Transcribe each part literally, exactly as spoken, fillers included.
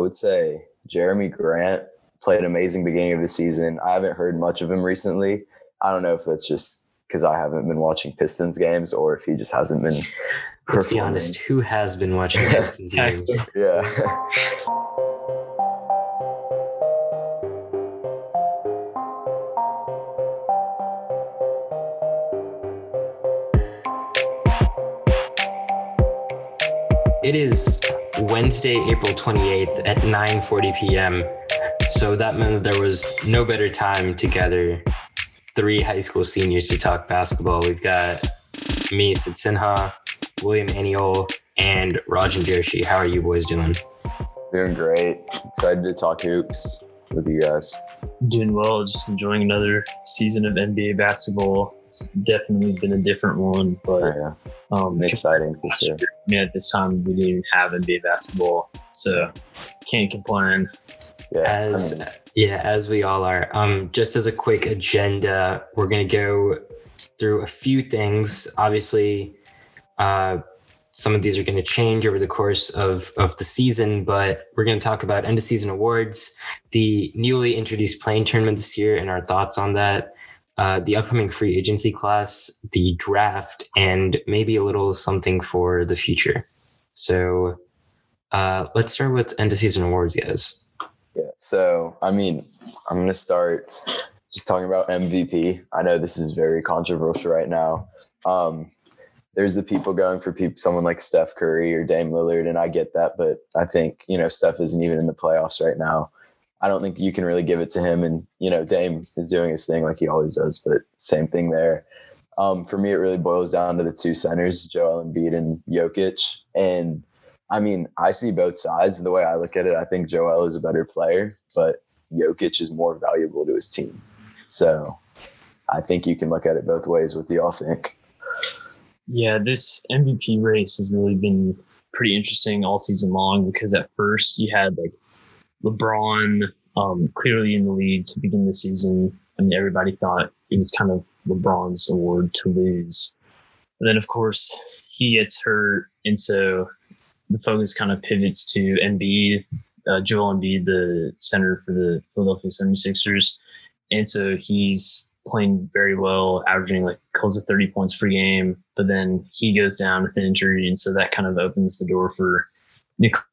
would say Jerami Grant played amazing beginning of the season. I haven't heard much of him recently. I don't know if that's just because I haven't been watching Pistons games or if he just hasn't been performing. Let's be honest, who has been watching Pistons games? Yeah. It is Wednesday, April twenty-eighth at nine forty p.m. So that meant that there was no better time to gather three high school seniors to talk basketball. We've got me, Sid Sinha, William Aniol, and Rajan Joshi. How are you boys doing? Doing great. Excited to talk hoops with you guys. Doing well. Just enjoying another season of N B A basketball. It's definitely been a different one, but oh, yeah. um, exciting. Year, I mean, at this time, we didn't even have N B A basketball, so can't complain. Yeah, as I mean, yeah, as we all are. Um, just as a quick agenda, we're gonna go through a few things. Obviously, uh, some of these are gonna change over the course of of the season, but we're gonna talk about end of season awards, the newly introduced playing tournament this year, and our thoughts on that. Uh, the upcoming free agency class, the draft, and maybe a little something for the future. So, uh, let's start with end of season awards, guys. Yeah. So, I mean, I'm going to start just talking about M V P. I know this is very controversial right now. Um, there's the people going for people, someone like Steph Curry or Dame Lillard, and I get that, but I think, you know, Steph isn't even in the playoffs right now. I don't think you can really give it to him. And, you know, Dame is doing his thing like he always does, but same thing there. Um, for me, it really boils down to the two centers, Joel Embiid and Jokic. And, I mean, I see both sides. The way I look at it, I think Joel is a better player, but Jokic is more valuable to his team. So I think you can look at it both ways. What do y'all think? Yeah, this M V P race has really been pretty interesting all season long because at first you had, like, LeBron um, clearly in the lead to begin the season. I mean, everybody thought it was kind of LeBron's award to lose. And then, of course, he gets hurt. And so the focus kind of pivots to Embiid, uh, Joel Embiid, the center for the Philadelphia seventy-sixers. And so he's playing very well, averaging like close to thirty points per game. But then he goes down with an injury. And so that kind of opens the door for Nikola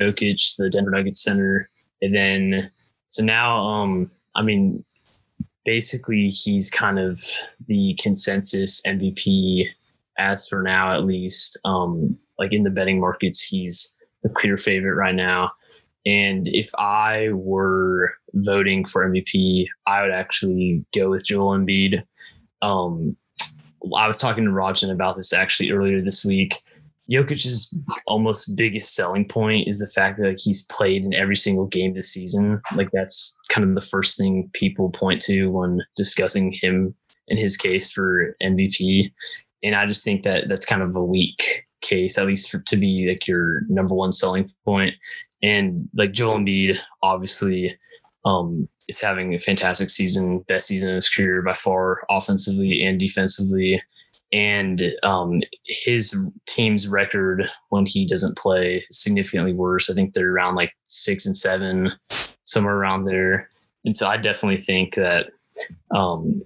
Jokic, the Denver Nuggets center. And then, so now, um, I mean, basically he's kind of the consensus M V P as for now, at least. Um, like in the betting markets, he's the clear favorite right now. And if I were voting for M V P, I would actually go with Joel Embiid. Um, I was talking to Rajan about this actually earlier this week. Jokic's almost biggest selling point is the fact that like, he's played in every single game this season. Like that's kind of the first thing people point to when discussing him and his case for M V P. And I just think that that's kind of a weak case, at least for, to be like your number one selling point. And like Joel Embiid, obviously, um, is having a fantastic season, best season of his career by far, offensively and defensively. And um, his team's record when he doesn't play is significantly worse. I think they're around like six and seven, somewhere around there. And so I definitely think that, um,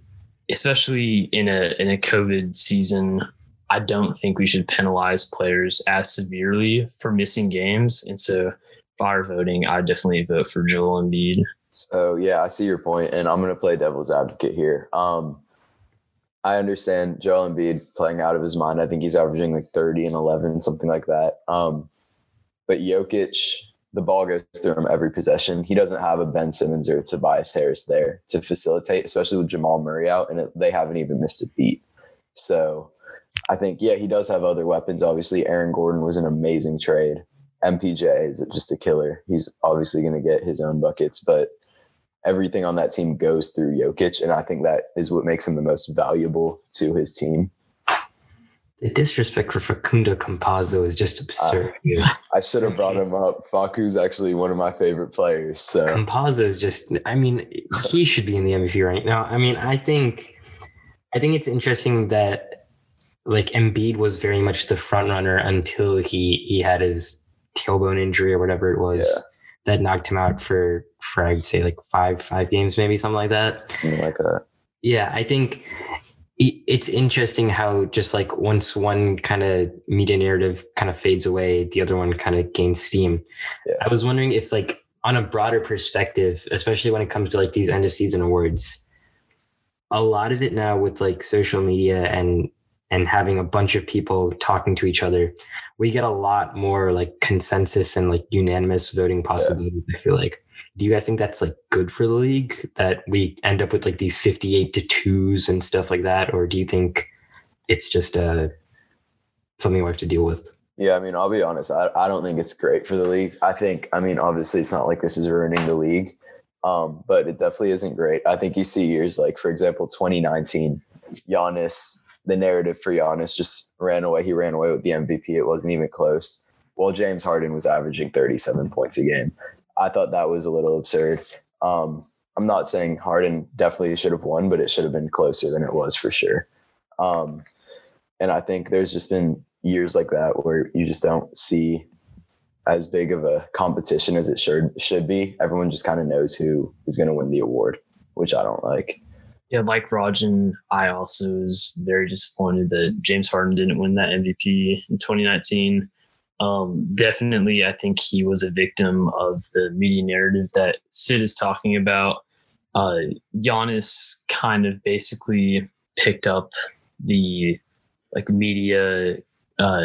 especially in a in a COVID season, I don't think we should penalize players as severely for missing games. And so, fire voting, I definitely vote for Joel Embiid. So yeah, I see your point, and I'm going to play devil's advocate here. Um, I understand Joel Embiid playing out of his mind. I think he's averaging like thirty and eleven, something like that. Um, but Jokic, the ball goes through him every possession. He doesn't have a Ben Simmons or a Tobias Harris there to facilitate, especially with Jamal Murray out, and it, they haven't even missed a beat. So I think, yeah, he does have other weapons. Obviously, Aaron Gordon was an amazing trade. M P J is just a killer. He's obviously going to get his own buckets, but everything on that team goes through Jokic, and I think that is what makes him the most valuable to his team. The disrespect for Facundo Campazzo is just absurd. Uh, I should have brought him up. Facu's actually one of my favorite players. So Campazzo is just, I mean, he should be in the M V P right now. I mean, I think I think it's interesting that like Embiid was very much the front runner until he he had his tailbone injury or whatever it was. Yeah. that knocked him out for, for I'd say like five, five games, maybe something like that. Something like that. Yeah. I think it's interesting how just like once one kind of media narrative kind of fades away, the other one kind of gains steam. Yeah. I was wondering if like on a broader perspective, especially when it comes to like these end of season awards, a lot of it now with like social media and, and having a bunch of people talking to each other, we get a lot more like consensus and like unanimous voting possibilities. Yeah. I feel like, do you guys think that's like good for the league that we end up with like these fifty-eight to twos and stuff like that? Or do you think it's just uh, something we have to deal with? Yeah. I mean, I'll be honest. I, I don't think it's great for the league. I think, I mean, obviously it's not like this is ruining the league, um, but it definitely isn't great. I think you see years like, for example, twenty nineteen, Giannis, the narrative for Giannis just ran away. He ran away with the M V P. It wasn't even close. Well, James Harden was averaging thirty-seven points a game. I thought that was a little absurd. Um, I'm not saying Harden definitely should have won, but it should have been closer than it was for sure. Um, and I think there's just been years like that where you just don't see as big of a competition as it should, should be. Everyone just kind of knows who is going to win the award, which I don't like. Yeah, like Rajan, I also was very disappointed that James Harden didn't win that M V P in twenty nineteen. Um, definitely, I think he was a victim of the media narrative that Sid is talking about. Uh, Giannis kind of basically picked up the like media, uh,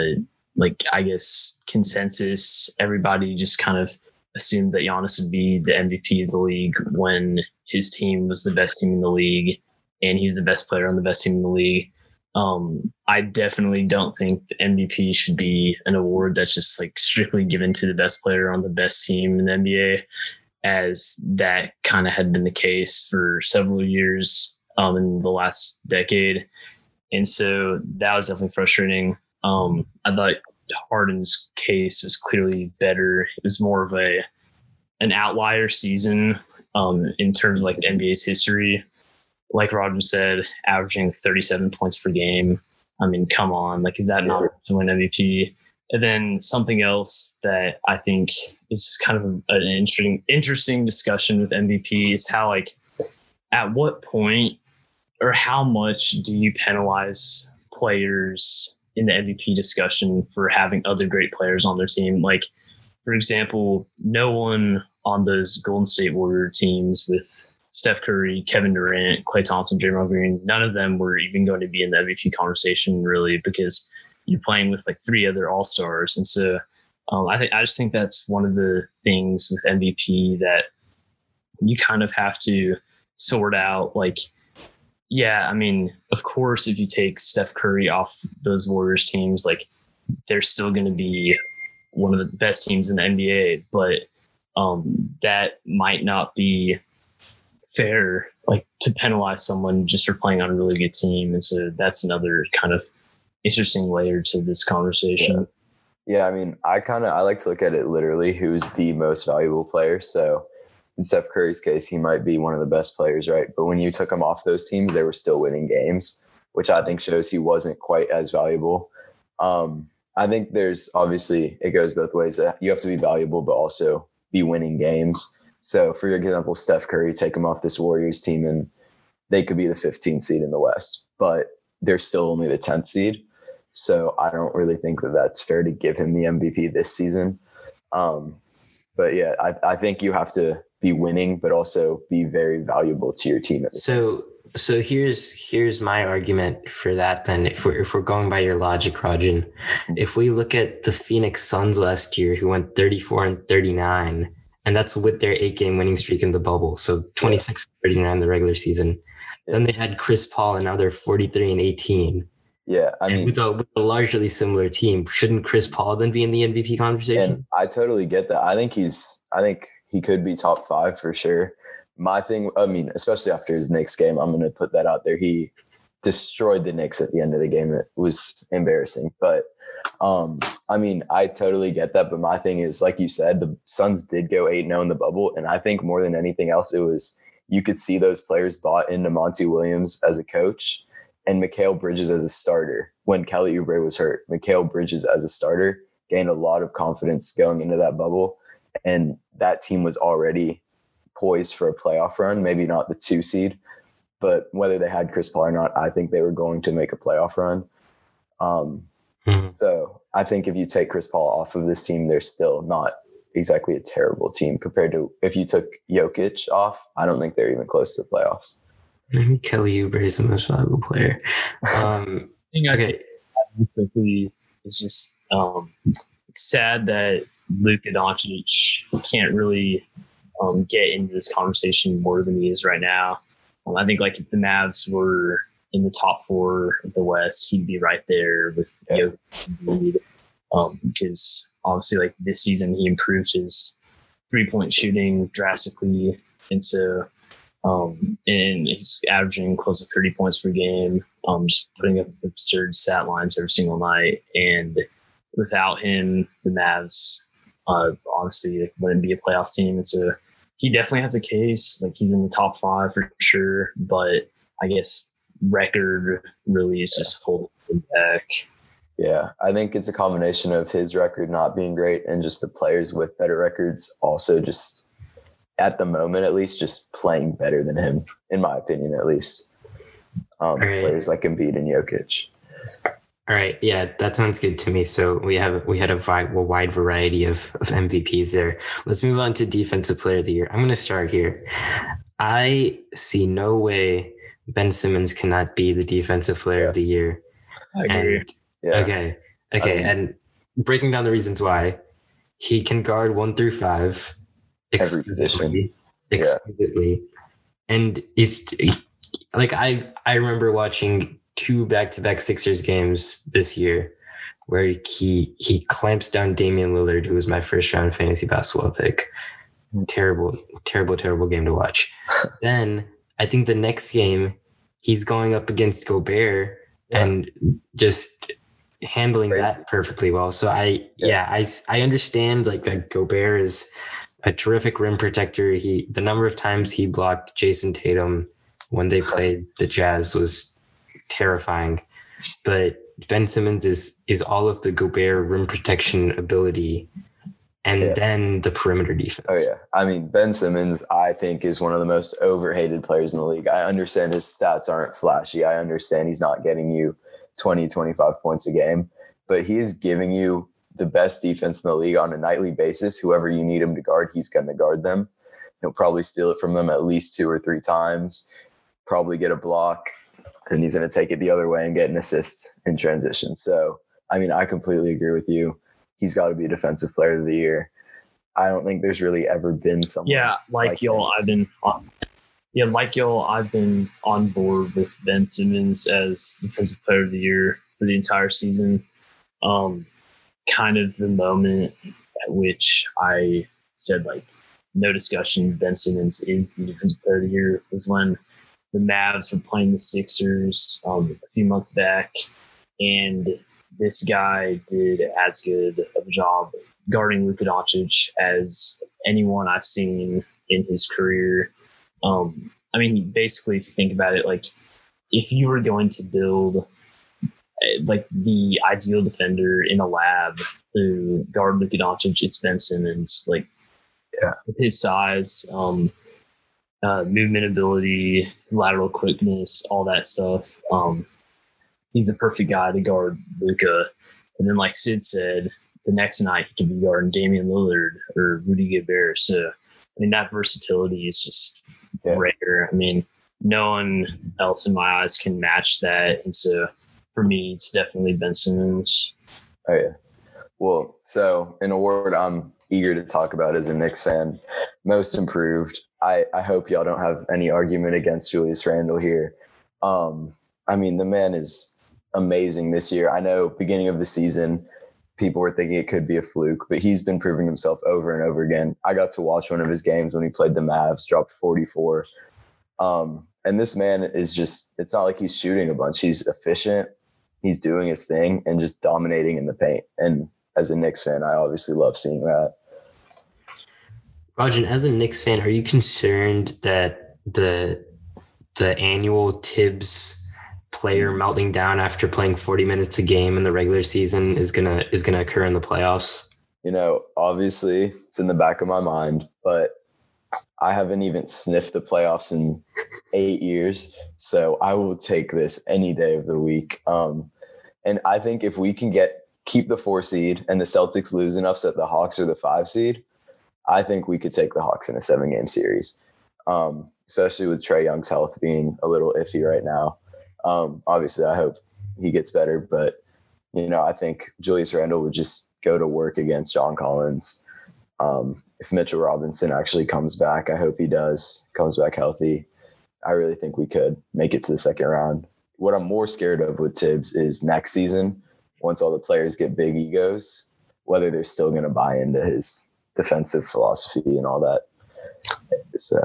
like I guess consensus. Everybody just kind of assumed that Giannis would be the M V P of the league when his team was the best team in the league, and he was the best player on the best team in the league. Um, I definitely don't think the M V P should be an award that's just like strictly given to the best player on the best team in the N B A, as that kind of had been the case for several years um, in the last decade. And so that was definitely frustrating. Um, I thought Harden's case was clearly better. It was more of a an outlier season um, in terms of like the N B A's history. Like Roger said, averaging thirty-seven points per game. I mean, come on. Like, is that not to win M V P? And then something else that I think is kind of an interesting, interesting discussion with M V P is how, like, at what point or how much do you penalize players in the M V P discussion for having other great players on their team? Like, for example, no one on those Golden State Warrior teams with Steph Curry, Kevin Durant, Klay Thompson, Draymond Green, none of them were even going to be in the M V P conversation really, because you're playing with like three other all-stars. And so um, I think, I just think that's one of the things with M V P that you kind of have to sort out. Like, yeah, I mean, of course, if you take Steph Curry off those Warriors teams, like they're still going to be one of the best teams in the N B A, but um, that might not be fair, like to penalize someone just for playing on a really good team. And so that's another kind of interesting layer to this conversation. Yeah, yeah I mean, I kind of, I like to look at it literally who's the most valuable player. So in Steph Curry's case, he might be one of the best players, right? But when you took him off those teams, they were still winning games, which I think shows he wasn't quite as valuable. Um, I think there's obviously, it goes both ways. You have to be valuable, but also be winning games. So, for example, Steph Curry, take him off this Warriors team and they could be the fifteenth seed in the West, but they're still only the tenth seed. So I don't really think that that's fair to give him the M V P this season. Um, but yeah, I, I think you have to be winning, but also be very valuable to your team. So, so here's here's my argument for that. Then, if we're if we're going by your logic, Rajan, if we look at the Phoenix Suns last year, who went thirty-four and thirty-nine. And that's with their eight-game winning streak in the bubble. So twenty-six thirty-nine the regular season. Yeah. Then they had Chris Paul, and now they're forty-three and eighteen. Yeah, I and mean, with a, with a largely similar team, shouldn't Chris Paul then be in the M V P conversation? And I totally get that. I think he's. I think he could be top five for sure. My thing, I mean, especially after his Knicks game, I'm going to put that out there. He destroyed the Knicks at the end of the game. It was embarrassing, but. Um, I mean, I totally get that, but my thing is, like you said, the Suns did go eight and oh in the bubble, and I think more than anything else, it was you could see those players bought into Monty Williams as a coach and Mikal Bridges as a starter. When Kelly Oubre was hurt, Mikal Bridges as a starter gained a lot of confidence going into that bubble, and that team was already poised for a playoff run, maybe not the two seed, but whether they had Chris Paul or not, I think they were going to make a playoff run. Um, mm-hmm. So I think if you take Chris Paul off of this team, they're still not exactly a terrible team compared to if you took Jokic off. I don't think they're even close to the playoffs. Let me kill you, Bray's the most valuable player. Um, okay. Quickly, it's just um, it's sad that Luka Doncic can't really um, get into this conversation more than he is right now. Um, I think like if the Mavs were in the top four of the West, he'd be right there with yeah. Jokic, um, because obviously like this season he improved his three-point shooting drastically, and so. Um, and he's averaging close to thirty points per game, um, just putting up absurd stat lines every single night. And without him, the Mavs uh, obviously wouldn't be a playoff team. And so he definitely has a case. Like he's in the top five for sure, but I guess record really is yeah. just holding him back. Yeah, I think it's a combination of his record not being great and just the players with better records also just – at the moment, at least, just playing better than him, in my opinion, at least. Um, right. Players like Embiid and Jokic. All right, yeah, that sounds good to me. So we have we had a, vi- a wide variety of, of M V Ps there. Let's move on to Defensive Player of the Year. I'm going to start here. I see no way Ben Simmons cannot be the Defensive Player yeah. of the Year. I agree. And, yeah. Okay, okay, um, and breaking down the reasons why, he can guard one through five. Exquisitely, exquisitely, yeah. And it's like I I remember watching two back-to-back Sixers games this year where he he clamps down Damian Lillard, who was my first-round fantasy basketball pick. Terrible, terrible, terrible game to watch. Then I think the next game he's going up against Gobert yeah. and just handling that perfectly well. So I yeah, yeah I I understand like that Gobert is a terrific rim protector. He the number of times he blocked Jason Tatum when they played the Jazz was terrifying. But Ben Simmons is is all of the Gobert rim protection ability, and yeah. then the perimeter defense. Oh yeah, I mean Ben Simmons, I think, is one of the most overhated players in the league. I understand his stats aren't flashy. I understand he's not getting you twenty, twenty-five points a game, but he is giving you the best defense in the league on a nightly basis. Whoever you need him to guard, he's going to guard them. He'll probably steal it from them at least two or three times, probably get a block, and he's going to take it the other way and get an assist in transition. So, I mean, I completely agree with you. He's got to be a Defensive Player of the Year. I don't think there's really ever been someone. Yeah, like, like y'all, I've been on, yeah, like y'all, I've been on board with Ben Simmons as Defensive Player of the Year for the entire season. Um, kind of the moment at which I said, like, no discussion, Ben Simmons is the Defensive Player of the Year was when the Mavs were playing the Sixers um, a few months back, and this guy did as good of a job guarding Luka Doncic as anyone I've seen in his career. Um, I mean, basically, if you think about it, like, if you were going to build like the ideal defender in a lab to guard Luka Doncic, it's Ben Simmons. Like yeah. his size, um, uh, movement ability, his lateral quickness, all that stuff. Um, he's the perfect guy to guard Luka. And then, like Sid said, the next night he could be guarding Damian Lillard or Rudy Gobert. So, I mean, that versatility is just yeah. rare. I mean, no one else in my eyes can match that. And so, for me, it's definitely Ben Simmons. Oh, yeah. Well, so an award I'm eager to talk about as a Knicks fan, most improved. I, I hope y'all don't have any argument against Julius Randle here. Um, I mean, the man is amazing this year. I know beginning of the season, people were thinking it could be a fluke, but he's been proving himself over and over again. I got to watch one of his games when he played the Mavs, dropped forty-four. Um, and this man is just, it's not like he's shooting a bunch. He's efficient. He's doing his thing and just dominating in the paint. And as a Knicks fan, I obviously love seeing that. Rajan, as a Knicks fan, are you concerned that the the annual Tibbs player melting down after playing forty minutes a game in the regular season is gonna is gonna occur in the playoffs? you know, obviously it's in the back of my mind, but I haven't even sniffed the playoffs in eight years. So I will take this any day of the week. Um, and I think if we can get keep the four seed and the Celtics lose and upset the Hawks or the five seed, I think we could take the Hawks in a seven game series, um, especially with Trae Young's health being a little iffy right now. Um, obviously, I hope he gets better, but, you know, I think Julius Randle would just go to work against John Collins. Um, if Mitchell Robinson actually comes back, I hope he does, comes back healthy. I really think we could make it to the second round. What I'm more scared of with Tibbs is next season, once all the players get big egos, whether they're still going to buy into his defensive philosophy and all that. So,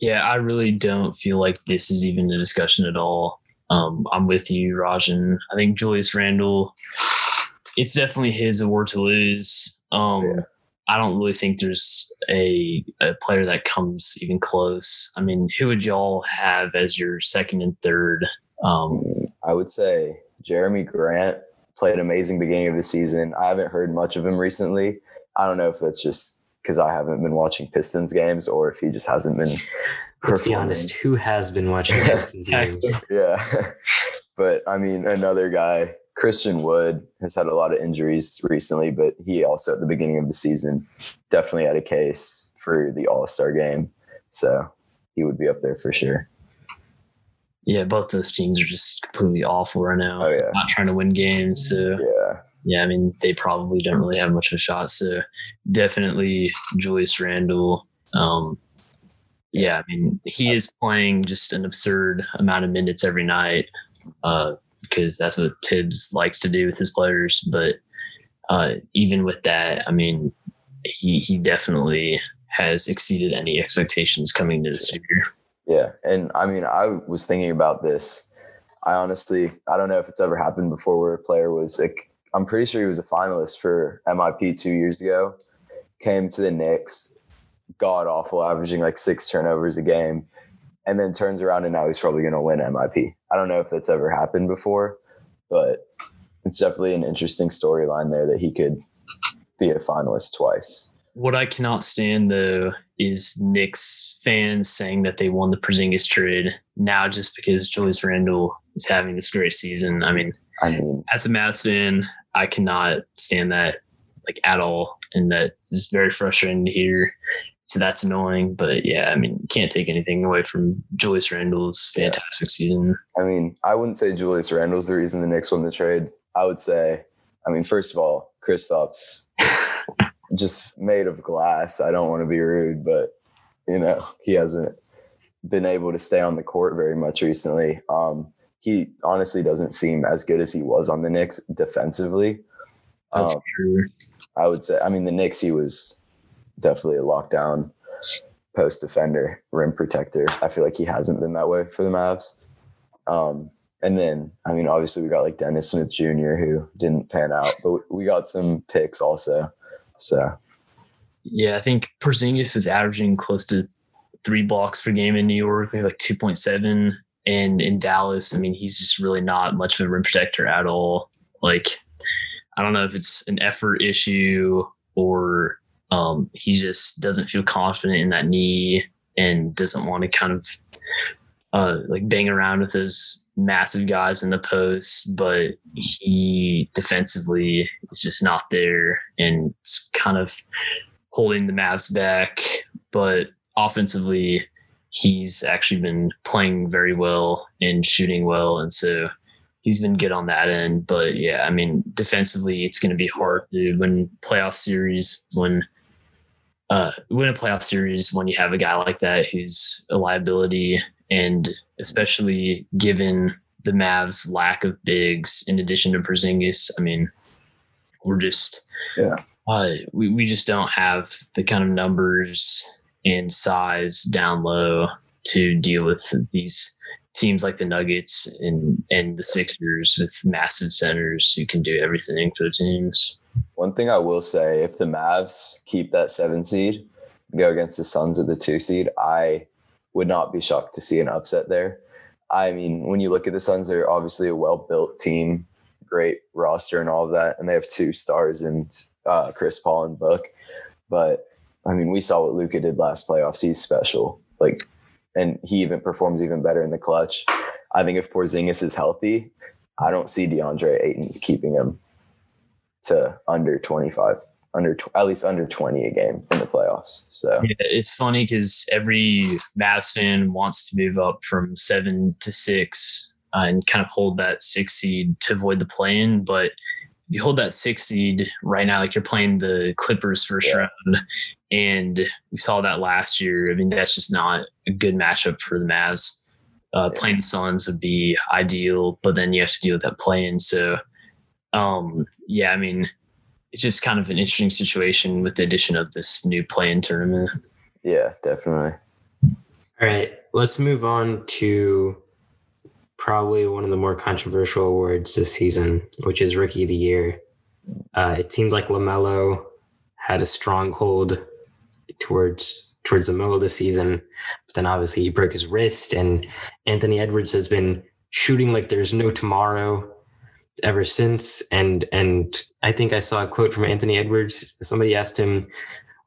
yeah, I really don't feel like this is even a discussion at all. Um, I'm with you, Rajan. I think Julius Randle, it's definitely his award to lose. Um, yeah. I don't really think there's a, a player that comes even close. I mean, who would y'all have as your second and third? Um, I would say Jerami Grant played amazing beginning of the season. I haven't heard much of him recently. I don't know if that's just because I haven't been watching Pistons games or if he just hasn't been performing. Let's be honest, who has been watching Pistons games? Yeah. But, I mean, another guy, Christian Wood, has had a lot of injuries recently, but he also at the beginning of the season definitely had a case for the All-Star game. So he would be up there for sure. Yeah, both those teams are just completely awful right now. Oh, yeah. Not trying to win games. So yeah. Yeah, I mean, they probably don't really have much of a shot. So definitely Julius Randle. Um, yeah, I mean, he is playing just an absurd amount of minutes every night uh, because that's what Tibbs likes to do with his players. But uh, even with that, I mean, he, he definitely has exceeded any expectations coming into this year. Yeah. And I mean, I was thinking about this. I honestly, I don't know if it's ever happened before where a player was like, I'm pretty sure he was a finalist for M I P two years ago, came to the Knicks, god awful, averaging like six turnovers a game, and then turns around and now he's probably going to win M I P. I don't know if that's ever happened before, but it's definitely an interesting storyline there that he could be a finalist twice. What I cannot stand though is Knicks fans saying that they won the Porzingis trade now just because Julius Randle is having this great season. I mean, I mean, as a Mavs fan, I cannot stand that like at all, and that is very frustrating to hear. So that's annoying, but yeah, I mean, can't take anything away from Julius Randle's fantastic yeah. season. I mean, I wouldn't say Julius Randle's the reason the Knicks won the trade. I would say, I mean, first of all, Kristaps. Just made of glass. I don't want to be rude, but you know, he hasn't been able to stay on the court very much recently. Um, he honestly doesn't seem as good as he was on the Knicks defensively. Um, That's true. I would say, I mean, the Knicks, he was definitely a lockdown post defender, rim protector. I feel like he hasn't been that way for the Mavs. Um, and then, I mean, obviously we got like Dennis Smith Junior who didn't pan out, but we got some picks also. So, yeah, I think Porzingis was averaging close to three blocks per game in New York, maybe like two point seven. And in Dallas, I mean, he's just really not much of a rim protector at all. Like, I don't know if it's an effort issue or um, he just doesn't feel confident in that knee and doesn't want to kind of uh, like bang around with those massive guys in the post, but he defensively is just not there and it's kind of holding the Mavs back. But offensively, he's actually been playing very well and shooting well. And so he's been good on that end. But yeah, I mean, defensively, it's going to be hard to win playoff series when uh, win a playoff series when you have a guy like that who's a liability. And especially given the Mavs' lack of bigs, in addition to Porzingis, I mean, we're just yeah. uh, we we just don't have the kind of numbers and size down low to deal with these teams like the Nuggets and, and the Sixers with massive centers who can do everything for the teams. One thing I will say, if the Mavs keep that seven seed, go against the Suns at the two seed, I would not be shocked to see an upset there. I mean, when you look at the Suns, they're obviously a well-built team, great roster and all of that. And they have two stars in uh, Chris Paul and Book. But, I mean, we saw what Luka did last playoffs. He's special. Like, and he even performs even better in the clutch. I think if Porzingis is healthy, I don't see DeAndre Ayton keeping him to under twenty-five, under tw- at least under twenty a game in the playoffs. So yeah, it's funny because every Mavs fan wants to move up from seven to six uh, and kind of hold that six seed to avoid the play-in. But if you hold that six seed right now, like you're playing the Clippers first yeah. round, and we saw that last year. I mean, that's just not a good matchup for the Mavs. Uh, yeah. Playing the Suns would be ideal, but then you have to deal with that play-in. So, um, yeah, I mean, it's just kind of an interesting situation with the addition of this new play-in tournament. Yeah, definitely. All right, let's move on to probably one of the more controversial awards this season, which is Rookie of the Year. Uh, it seemed like LaMelo had a stronghold towards towards the middle of the season, but then obviously he broke his wrist, and Anthony Edwards has been shooting like there's no tomorrow ever since. And and I think I saw a quote from Anthony Edwards. Somebody asked him,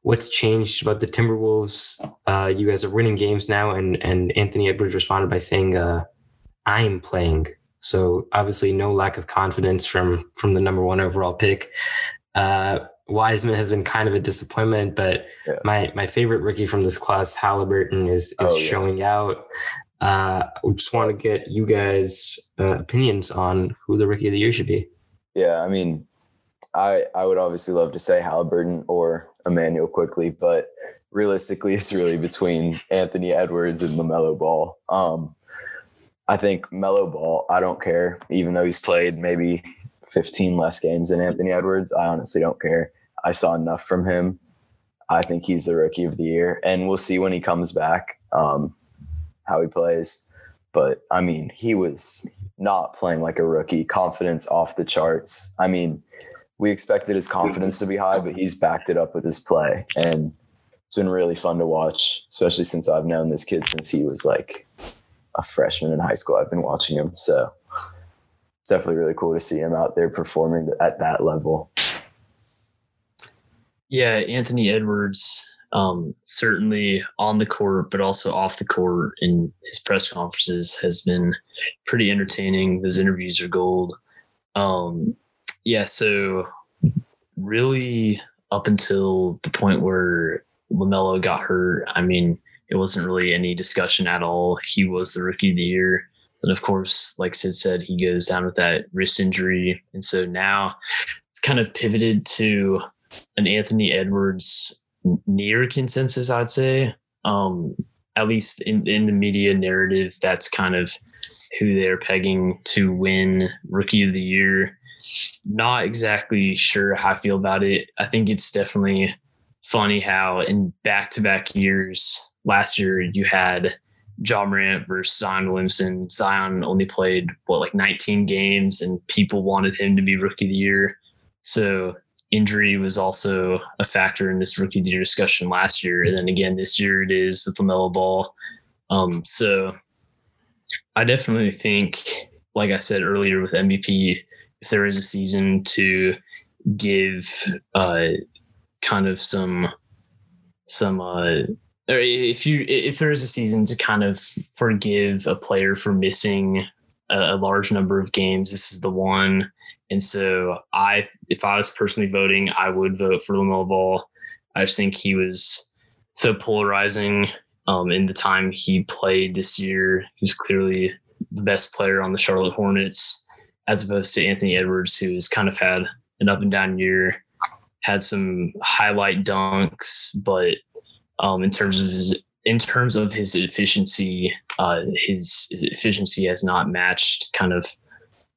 "What's changed about the Timberwolves? Uh, you guys are winning games now." And and Anthony Edwards responded by saying, uh, "I'm playing." So obviously, no lack of confidence from from the number one overall pick. Uh, Wiseman has been kind of a disappointment, but yeah. my, my favorite rookie from this class, Haliburton, is, is oh, yeah. showing out. Uh, I just want to get you guys' uh, opinions on who the Rookie of the Year should be. Yeah, I mean, I I would obviously love to say Haliburton or Immanuel Quickley, but realistically, it's really between Anthony Edwards and LaMelo Ball. Um, I think Melo Ball, I don't care, even though he's played maybe fifteen less games than Anthony Edwards. I honestly don't care. I saw enough from him. I think he's the Rookie of the Year, and we'll see when he comes back um, how he plays. But, I mean, he was not playing like a rookie. Confidence off the charts. I mean, we expected his confidence to be high, but he's backed it up with his play. And it's been really fun to watch, especially since I've known this kid since he was like a freshman in high school. I've been watching him. So it's definitely really cool to see him out there performing at that level. Yeah, Anthony Edwards, um, certainly on the court, but also off the court in his press conferences has been pretty entertaining. Those interviews are gold. Um, yeah, so really up until the point where LaMelo got hurt, I mean, it wasn't really any discussion at all. He was the Rookie of the Year. And, of course, like Sid said, he goes down with that wrist injury. And so now it's kind of pivoted to – an Anthony Edwards near consensus, I'd say, um, at least in, in the media narrative, that's kind of who they're pegging to win Rookie of the Year. Not exactly sure how I feel about it. I think it's definitely funny how in back-to-back years, last year you had Ja Morant versus Zion Williamson. Zion only played, what, like nineteen games, and people wanted him to be Rookie of the Year. So injury was also a factor in this Rookie of the Year discussion last year. And then again, this year it is with LaMelo Ball. Um, so I definitely think, like I said earlier with M V P, if there is a season to give uh, kind of some, some, uh, or if you, if there is a season to kind of forgive a player for missing a, a large number of games, this is the one. And so I, if I was personally voting, I would vote for LaMelo Ball. I just think he was so polarizing um, in the time he played this year. He was clearly the best player on the Charlotte Hornets, as opposed to Anthony Edwards, who has kind of had an up and down year, had some highlight dunks, but um, in terms of his, in terms of his efficiency, uh, his, his efficiency has not matched kind of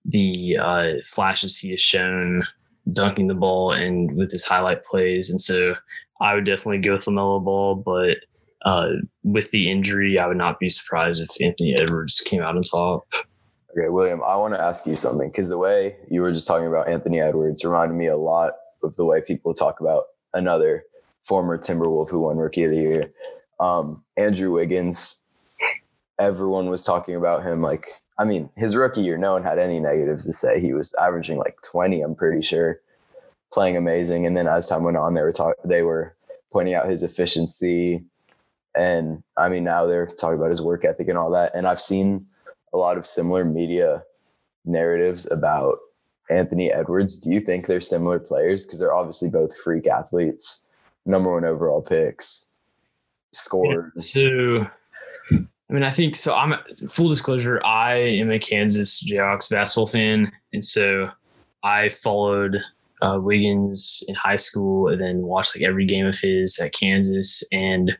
the uh, flashes he has shown dunking the ball and with his highlight plays. And so I would definitely go with LaMelo Ball, but uh, with the injury, I would not be surprised if Anthony Edwards came out on top. Okay, William, I want to ask you something, because the way you were just talking about Anthony Edwards reminded me a lot of the way people talk about another former Timberwolf who won Rookie of the Year, um, Andrew Wiggins. Everyone was talking about him like, I mean, his rookie year, no one had any negatives to say. He was averaging like twenty, I'm pretty sure, playing amazing. And then as time went on, they were talk- they were pointing out his efficiency. And I mean, now they're talking about his work ethic and all that. And I've seen a lot of similar media narratives about Anthony Edwards. Do you think they're similar players? Because they're obviously both freak athletes, number one overall picks, scorers. So, I mean, I think so. I'm full disclosure. I am a Kansas Jayhawks basketball fan, and so I followed uh, Wiggins in high school, and then watched like every game of his at Kansas. And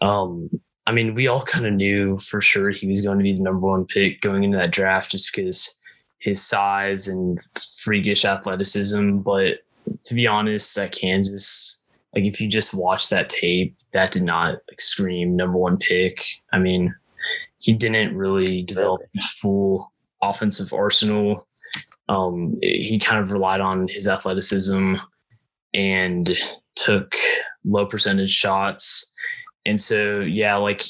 um, I mean, we all kind of knew for sure he was going to be the number one pick going into that draft, just because his size and freakish athleticism. But to be honest, that Kansas, like if you just watch that tape, that did not like scream number one pick. I mean, he didn't really develop his full offensive arsenal. Um, it, he kind of relied on his athleticism and took low percentage shots. And so, yeah, like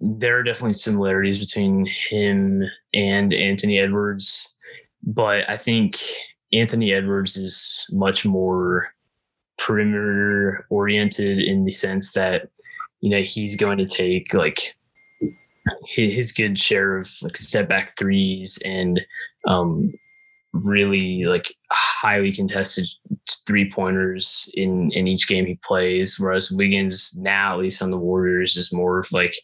there are definitely similarities between him and Anthony Edwards. But I think Anthony Edwards is much more perimeter oriented in the sense that, you know, he's going to take like his good share of like step back threes and um, really like highly contested three pointers in, in each game he plays. Whereas Wiggins now, at least on the Warriors, is more of like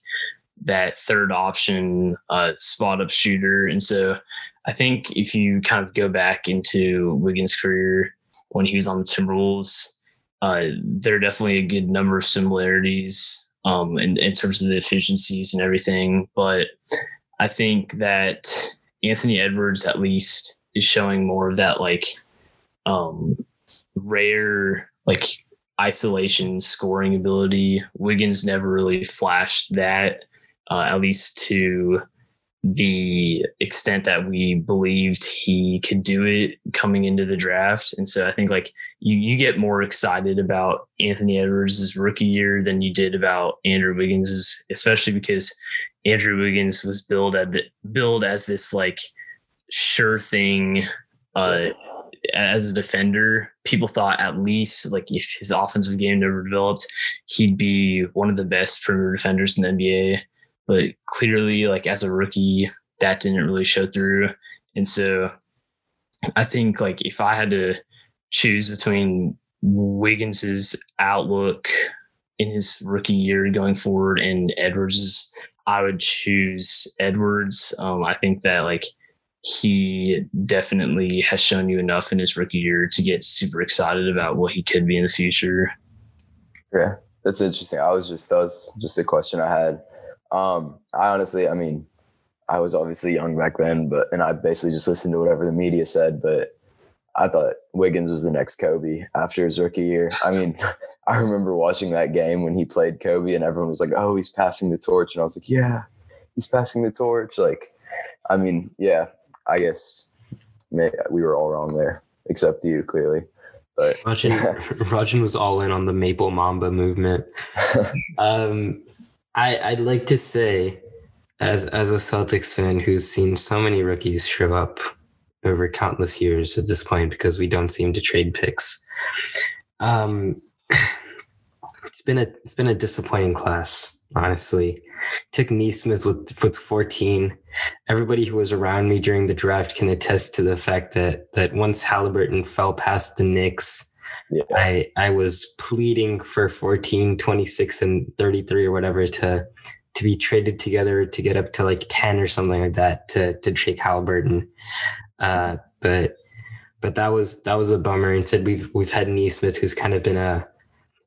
that third option uh, spot up shooter. And so I think if you kind of go back into Wiggins' career when he was on the Timberwolves, uh, there are definitely a good number of similarities um, in, in terms of the efficiencies and everything. But I think that Anthony Edwards, at least, is showing more of that like um, rare like isolation scoring ability. Wiggins never really flashed that, uh, at least to the extent that we believed he could do it coming into the draft. And so I think like you, you get more excited about Anthony Edwards' rookie year than you did about Andrew Wiggins, especially because Andrew Wiggins was billed at the billed as this like sure thing, uh, as a defender. People thought at least like if his offensive game never developed, he'd be one of the best perimeter defenders in the N B A. But clearly, like as a rookie, that didn't really show through. And so I think like if I had to choose between Wiggins's outlook in his rookie year going forward and Edwards, I would choose Edwards. Um, I think that like he definitely has shown you enough in his rookie year to get super excited about what he could be in the future. Yeah, that's interesting. I was just, that was just a question I had. Um, I honestly, I mean, I was obviously young back then, but, and I basically just listened to whatever the media said, but I thought Wiggins was the next Kobe after his rookie year. I mean, I remember watching that game when he played Kobe and everyone was like, oh, he's passing the torch. And I was like, yeah, he's passing the torch. Like, I mean, yeah, I guess we were all wrong there, except you clearly. But Rajan, Rajan was all in on the Maple Mamba movement. Um, I, I'd like to say, as as a Celtics fan who's seen so many rookies show up over countless years at this point because we don't seem to trade picks, um, it's been a it's been a disappointing class, honestly. Took Neesmith with with fourteen. Everybody who was around me during the draft can attest to the fact that that once Haliburton fell past the Knicks, yeah. I, I was pleading for fourteen, twenty-six, and thirty-three or whatever to to be traded together to get up to like ten or something like that to to Drake Haliburton. Uh, but but that was that was a bummer. And said we've we've had Neesmith, who's kind of been a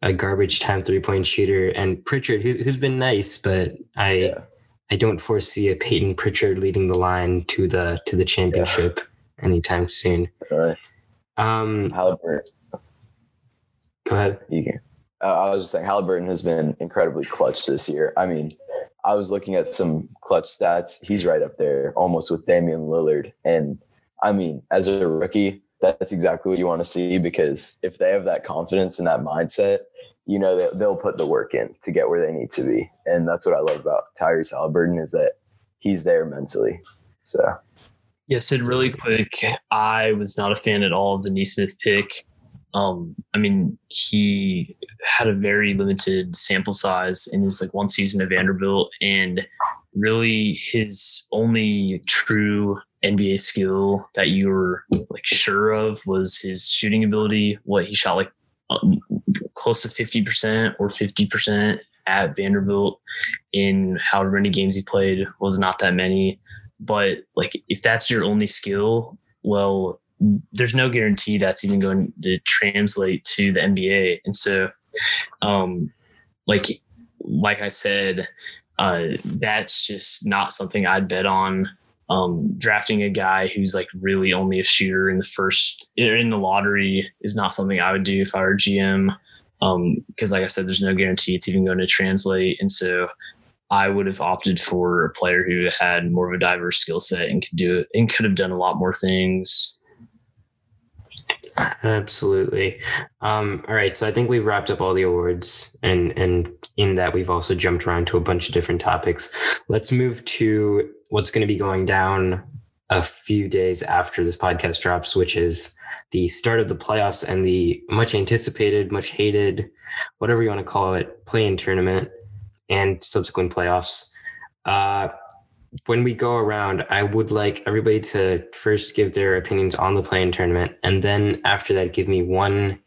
a garbage time three-point shooter, and Pritchard, who, who's been nice, but I yeah. I don't foresee a Peyton Pritchard leading the line to the to the championship yeah. anytime soon. All right. Um Haliburton. Go ahead. You can. Uh, I was just saying, Haliburton has been incredibly clutch this year. I mean, I was looking at some clutch stats. He's right up there almost with Damian Lillard. And I mean, as a rookie, that's exactly what you want to see, because if they have that confidence and that mindset, you know, they, they'll put the work in to get where they need to be. And that's what I love about Tyrese Haliburton, is that he's there mentally. So. Yeah, Sid, really quick, I was not a fan at all of the Nesmith pick. Um, I mean, he had a very limited sample size in his like one season at Vanderbilt, and really his only true N B A skill that you were like sure of was his shooting ability. What he shot like um, close to fifty percent or fifty percent at Vanderbilt in however many games he played was not that many. But like, if that's your only skill, well, there's no guarantee that's even going to translate to the N B A. And so, um, like, like I said, uh, that's just not something I'd bet on. Um, drafting a guy who's like really only a shooter in the first in the lottery is not something I would do if I were G M. Um, cause like I said, there's no guarantee it's even going to translate. And so, I would have opted for a player who had more of a diverse skill set and could do it and could have done a lot more things. Absolutely. Um, all right. So I think we've wrapped up all the awards, and, and in that we've also jumped around to a bunch of different topics. Let's move to what's going to be going down a few days after this podcast drops, which is the start of the playoffs and the much anticipated, much hated, whatever you want to call it, play-in tournament and subsequent playoffs. Uh, when we go around, I would like everybody to first give their opinions on the play-in tournament, and then after that, give me one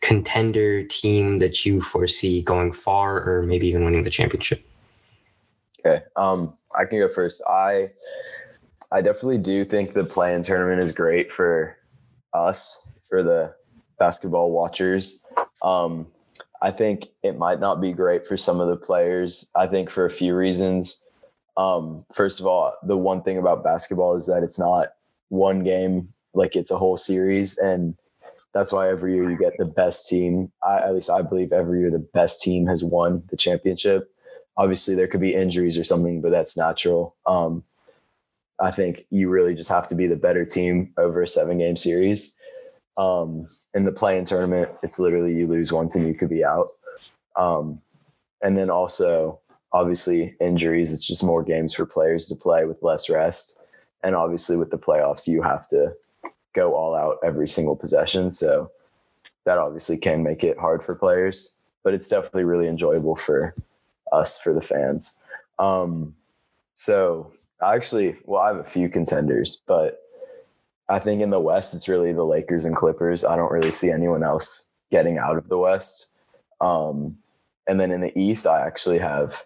contender team that you foresee going far or maybe even winning the championship. Okay, um, I can go first. I I definitely do think the play-in tournament is great for us, for the basketball watchers. Um I think it might not be great for some of the players. I think for a few reasons. Um, first of all, the one thing about basketball is that it's not one game, like it's a whole series. And that's why every year you get the best team. I, at least I believe every year the best team has won the championship. Obviously there could be injuries or something, but that's natural. Um, I think you really just have to be the better team over a seven game series. Um, in the play-in tournament, it's literally you lose once and you could be out. Um, and then also, obviously, injuries. It's just more games for players to play with less rest. And obviously, with the playoffs, you have to go all out every single possession. So that obviously can make it hard for players. But it's definitely really enjoyable for us, for the fans. Um, so actually, well, I have a few contenders, but I think in the West, it's really the Lakers and Clippers. I don't really see anyone else getting out of the West. Um, and then in the East, I actually have,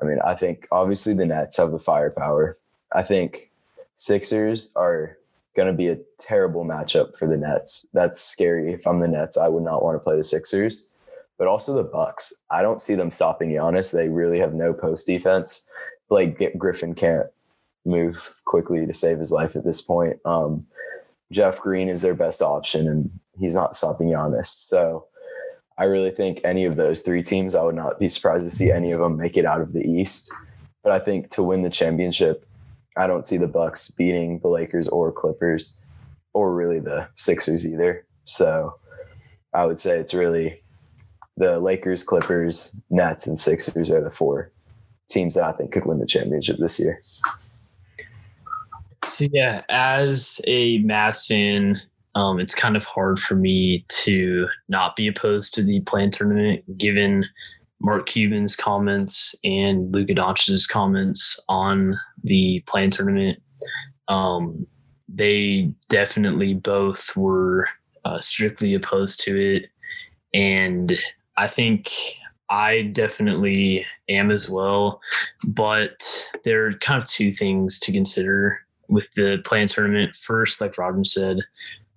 I mean, I think obviously the Nets have the firepower. I think Sixers are going to be a terrible matchup for the Nets. That's scary. If I'm the Nets, I would not want to play the Sixers, but also the Bucks. I don't see them stopping Giannis. They really have no post defense. Like Griffin can't move quickly to save his life at this point. Um, Jeff Green is their best option, and he's not stopping Giannis. So I really think any of those three teams, I would not be surprised to see any of them make it out of the East. But I think to win the championship, I don't see the Bucks beating the Lakers or Clippers or really the Sixers either. So I would say it's really the Lakers, Clippers, Nets, and Sixers are the four teams that I think could win the championship this year. So, yeah, as a Mavs fan, um, it's kind of hard for me to not be opposed to the play-in tournament, given Mark Cuban's comments and Luka Doncic's comments on the play-in tournament. Um, they definitely both were uh, strictly opposed to it. And I think I definitely am as well. But there are kind of two things to consider with the play-in tournament. First, like Robin said,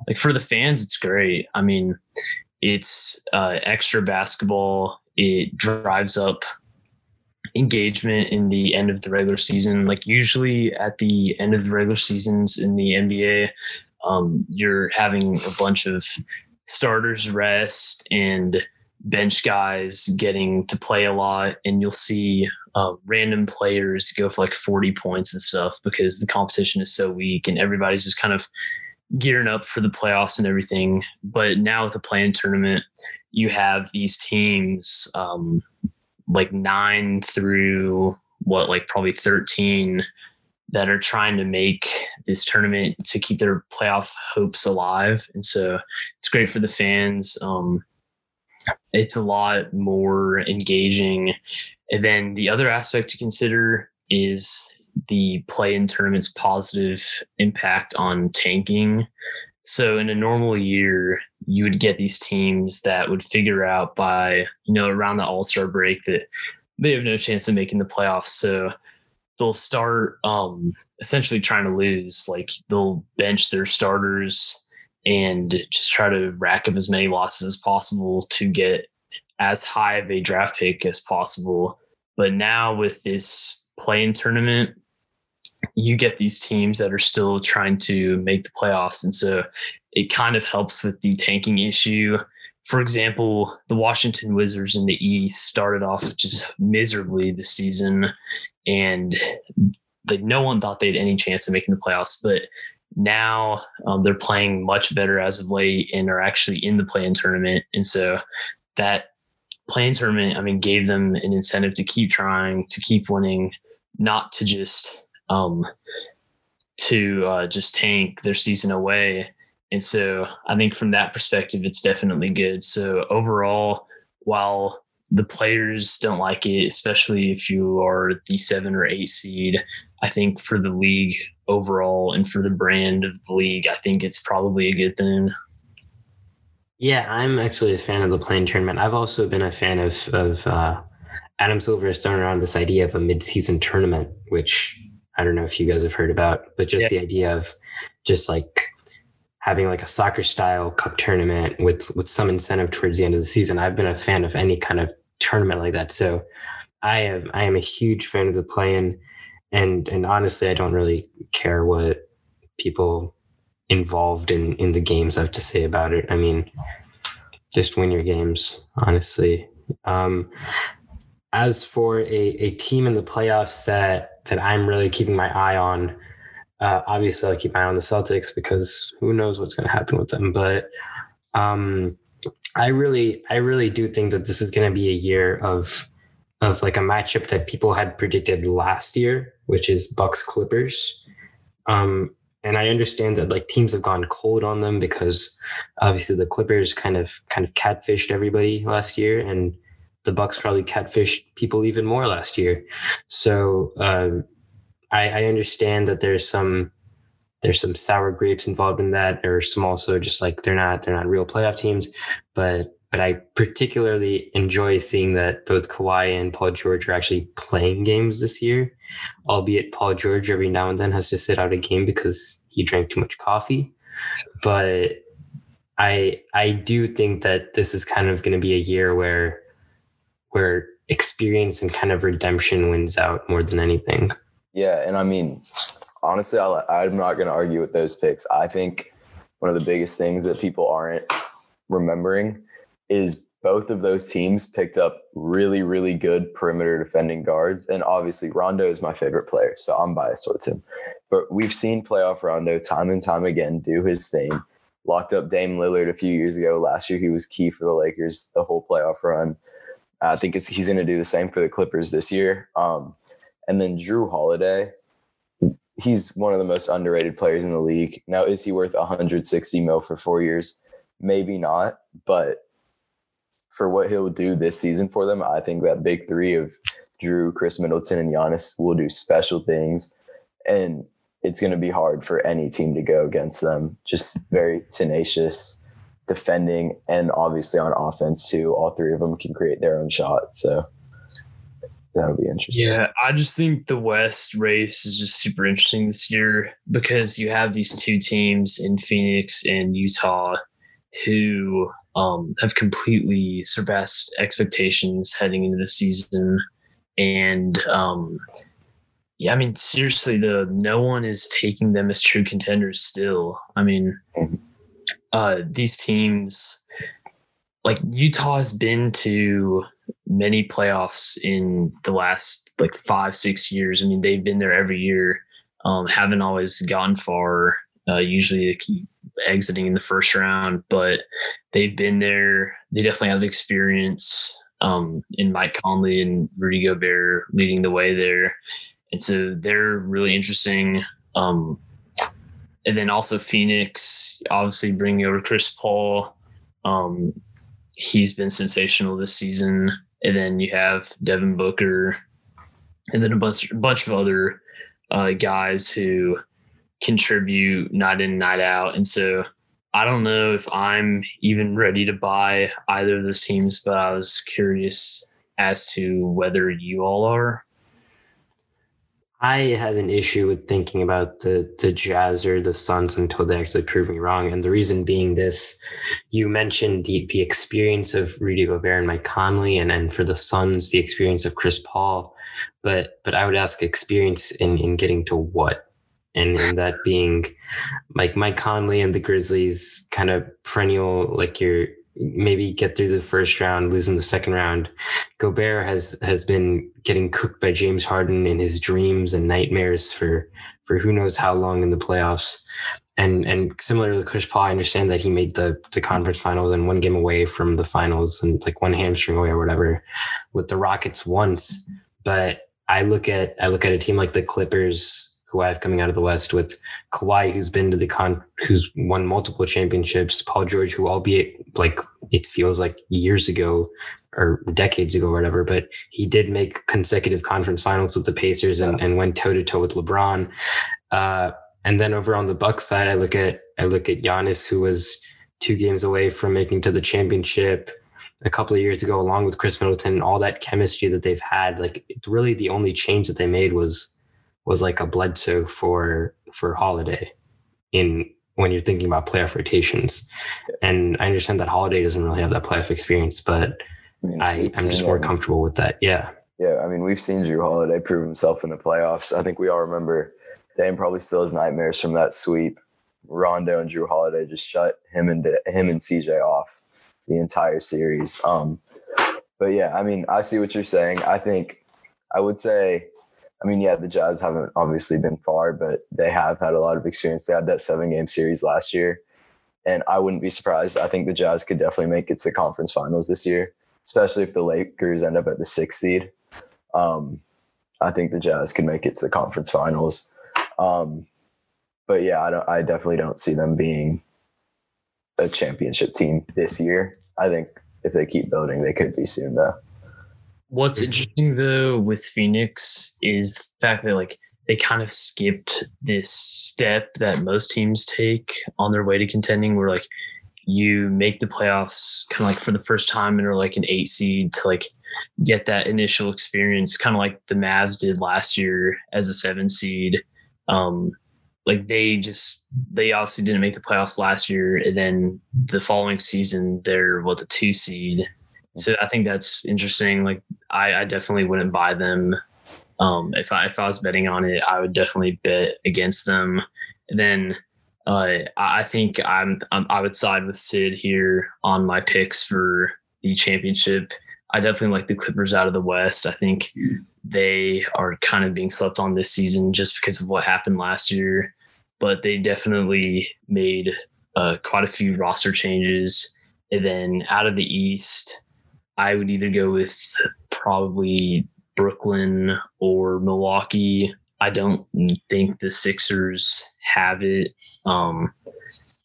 like for the fans, it's great. I mean, it's uh, extra basketball. It drives up engagement in the end of the regular season. Like usually at the end of the regular seasons in the N B A, um, you're having a bunch of starters rest and bench guys getting to play a lot, and you'll see Uh, random players go for like forty points and stuff because the competition is so weak and everybody's just kind of gearing up for the playoffs and everything. But now with the play-in tournament, you have these teams um, like nine through what, like probably thirteen that are trying to make this tournament to keep their playoff hopes alive. And so it's great for the fans. Um, it's a lot more engaging. And then the other aspect to consider is the play-in tournament's positive impact on tanking. So in a normal year, you would get these teams that would figure out by, you know, around the All-Star break that they have no chance of making the playoffs. So they'll start um, essentially trying to lose. Like, they'll bench their starters and just try to rack up as many losses as possible to get as high of a draft pick as possible. But now with this play-in tournament, you get these teams that are still trying to make the playoffs. And so it kind of helps with the tanking issue. For example, the Washington Wizards in the East started off just miserably this season, and like no one thought they had any chance of making the playoffs. But now um, they're playing much better as of late and are actually in the play-in tournament. And so that play-in tournament, I mean, gave them an incentive to keep trying, to keep winning, not to just um, to uh, just tank their season away. And so I think from that perspective, it's definitely good. So overall, while the players don't like it, especially if you are the seven or eight seed, I think for the league overall and for the brand of the league, I think it's probably a good thing. Yeah, I'm actually a fan of the play-in tournament. I've also been a fan of, of uh, Adam Silver has thrown around this idea of a mid-season tournament, which I don't know if you guys have heard about, but just yeah. The idea of just like having like a soccer style cup tournament with, with some incentive towards the end of the season. I've been a fan of any kind of tournament like that. So I have, I am a huge fan of the play-in, and, and honestly, I don't really care what people involved in, in the games have to say about it. I mean, just win your games, honestly. Um, as for a, a team in the playoffs that, that I'm really keeping my eye on, Uh, obviously, I'll keep an eye on the Celtics because who knows what's going to happen with them. But um, I really, I really do think that this is going to be a year of, of like a matchup that people had predicted last year, which is Bucks Clippers. Um, and I understand that like teams have gone cold on them because obviously the Clippers kind of, kind of catfished everybody last year, and the Bucks probably catfished people even more last year. So. Uh, I, I understand that there's some there's some sour grapes involved in that, or some also just like they're not they're not real playoff teams. But but I particularly enjoy seeing that both Kawhi and Paul George are actually playing games this year, albeit Paul George every now and then has to sit out a game because he drank too much coffee. But I I do think that this is kind of going to be a year where where experience and kind of redemption wins out more than anything. Yeah, and I mean, honestly, I'll, I'm not going to argue with those picks. I think one of the biggest things that people aren't remembering is both of those teams picked up really, really good perimeter defending guards. And obviously, Rondo is my favorite player, so I'm biased towards him. But we've seen playoff Rondo time and time again do his thing. Locked up Dame Lillard a few years ago. Last year, he was key for the Lakers the whole playoff run. I think it's, he's going to do the same for the Clippers this year. Um, And then Jrue Holiday, he's one of the most underrated players in the league. Now, is he worth one hundred sixty mil for four years? Maybe not, but for what he'll do this season for them, I think that big three of Jrue, Chris Middleton, and Giannis will do special things. And it's going to be hard for any team to go against them. Just very tenacious defending, and obviously on offense too. All three of them can create their own shot, so that'll be interesting. Yeah, I just think the West race is just super interesting this year because you have these two teams in Phoenix and Utah who um, have completely surpassed expectations heading into the season. And um, yeah, I mean, seriously, though, no one is taking them as true contenders still. I mean, uh, these teams, like Utah has been to many playoffs in the last like five, six years. I mean, they've been there every year. Um, haven't always gotten far, uh, usually exiting in the first round, but they've been there. They definitely have the experience um, in Mike Conley and Rudy Gobert leading the way there. And so they're really interesting. Um, and then also Phoenix, obviously bringing over Chris Paul. Um, he's been sensational this season. And then you have Devin Booker, and then a bunch, a bunch of other uh, guys who contribute night in, night out. And so I don't know if I'm even ready to buy either of those teams, but I was curious as to whether you all are. I have an issue with thinking about the, the Jazz or the Suns until they actually prove me wrong. And the reason being this, you mentioned the, the experience of Rudy Gobert and Mike Conley, and, and for the Suns, the experience of Chris Paul. But but I would ask experience in, in getting to what? And, and that being like Mike Conley and the Grizzlies, kind of perennial, like you're maybe get through the first round, losing the second round. Gobert has has been getting cooked by James Harden in his dreams and nightmares for, for who knows how long in the playoffs. And and similar to Chris Paul, I understand that he made the, the conference finals and one game away from the finals and like one hamstring away or whatever with the Rockets once. But I look at I look at a team like the Clippers, who I have coming out of the West, with Kawhi, who's been to the con, who's won multiple championships, Paul George, who albeit like it feels like years ago or decades ago or whatever, but he did make consecutive conference finals with the Pacers and, yeah. and went toe to toe with LeBron. Uh, and then over on the Bucks side, I look at, I look at Giannis, who was two games away from making to the championship a couple of years ago, along with Chris Middleton, and all that chemistry that they've had. Like really the only change that they made was, was like a Bledsoe for for Holiday in when you're thinking about playoff rotations. And I understand that Holiday doesn't really have that playoff experience, but I mean, I, I'm just more him. comfortable with that. Yeah. Yeah. I mean, we've seen Jrue Holiday prove himself in the playoffs. I think we all remember Dame probably still has nightmares from that sweep. Rondo and Jrue Holiday just shut him and him and C J off the entire series. Um, but yeah, I mean, I see what you're saying. I think I would say I mean, yeah, the Jazz haven't obviously been far, but they have had a lot of experience. They had that seven-game series last year, and I wouldn't be surprised. I think the Jazz could definitely make it to conference finals this year, especially if the Lakers end up at the sixth seed. Um, I think the Jazz could make it to the conference finals. Um, but, yeah, I, don't, I definitely don't see them being a championship team this year. I think if they keep building, they could be soon, though. What's interesting, though, with Phoenix is the fact that, like, they kind of skipped this step that most teams take on their way to contending where, like, you make the playoffs kind of, like, for the first time and are, like, an eight seed to, like, get that initial experience, kind of like the Mavs did last year as a seven seed. Um, like, they just – they obviously didn't make the playoffs last year, and then the following season they're, what, the two seed. So I think that's interesting. Like, I, I definitely wouldn't buy them. Um, if I if I was betting on it, I would definitely bet against them. And then uh, I think I'm, I'm I would side with Sid here on my picks for the championship. I definitely like the Clippers out of the West. I think they are kind of being slept on this season just because of what happened last year. But they definitely made uh, quite a few roster changes. And then out of the East, I would either go with probably Brooklyn or Milwaukee. I don't think the Sixers have it. Um,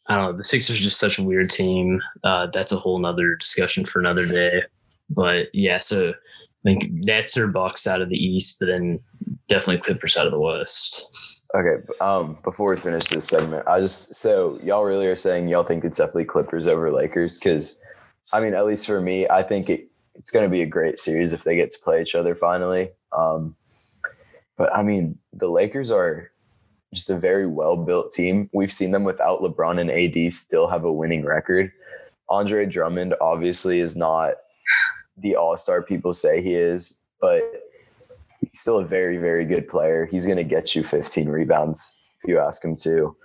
I don't know. The Sixers are just such a weird team. Uh, that's a whole nother discussion for another day. But yeah, so I think Nets or Bucks out of the East, but then definitely Clippers out of the West. Okay. Um, before we finish this segment, I just, so y'all really are saying y'all think it's definitely Clippers over Lakers? Because I mean, at least for me, I think it, it's going to be a great series if they get to play each other finally. Um, but, I mean, the Lakers are just a very well-built team. We've seen them without LeBron and A D still have a winning record. Andre Drummond obviously is not the all-star people say he is, but he's still a very, very good player. He's going to get you fifteen rebounds if you ask him to.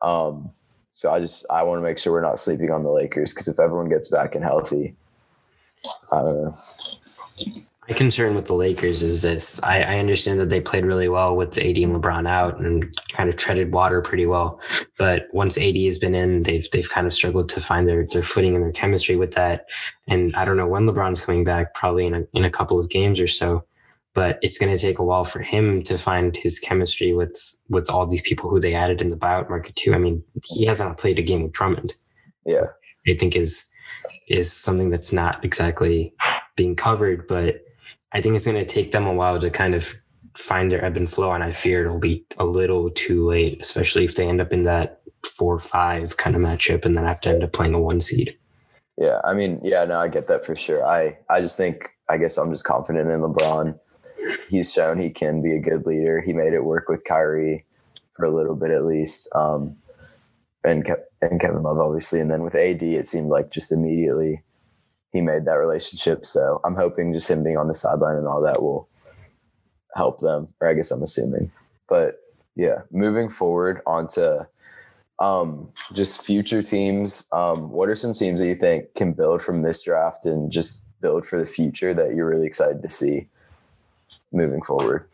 Um So I just I want to make sure we're not sleeping on the Lakers, because if everyone gets back and healthy, I don't know. My concern with the Lakers is this. I, I understand that they played really well with A D and LeBron out and kind of treaded water pretty well. But once A D has been in, they've they've kind of struggled to find their, their footing and their chemistry with that. And I don't know when LeBron's coming back, probably in a, in a couple of games or so. but it's going to take a while for him to find his chemistry with with all these people who they added in the buyout market too. I mean, he hasn't played a game with Drummond. Yeah, I think is is something that's not exactly being covered, but I think it's going to take them a while to kind of find their ebb and flow, and I fear it'll be a little too late, especially if they end up in that four five kind of matchup and then have to end up playing a one seed. Yeah, I mean, yeah, no, I get that for sure. I, I just think, I guess I'm just confident in LeBron. He's shown he can be a good leader. He made it work with Kyrie for a little bit at least, um, and Ke- and Kevin Love, obviously. And then with A D, it seemed like just immediately he made that relationship. So I'm hoping just him being on the sideline and all that will help them, or I guess I'm assuming. But yeah, moving forward onto um just future teams, um what are some teams that you think can build from this draft and just build for the future that you're really excited to see moving forward?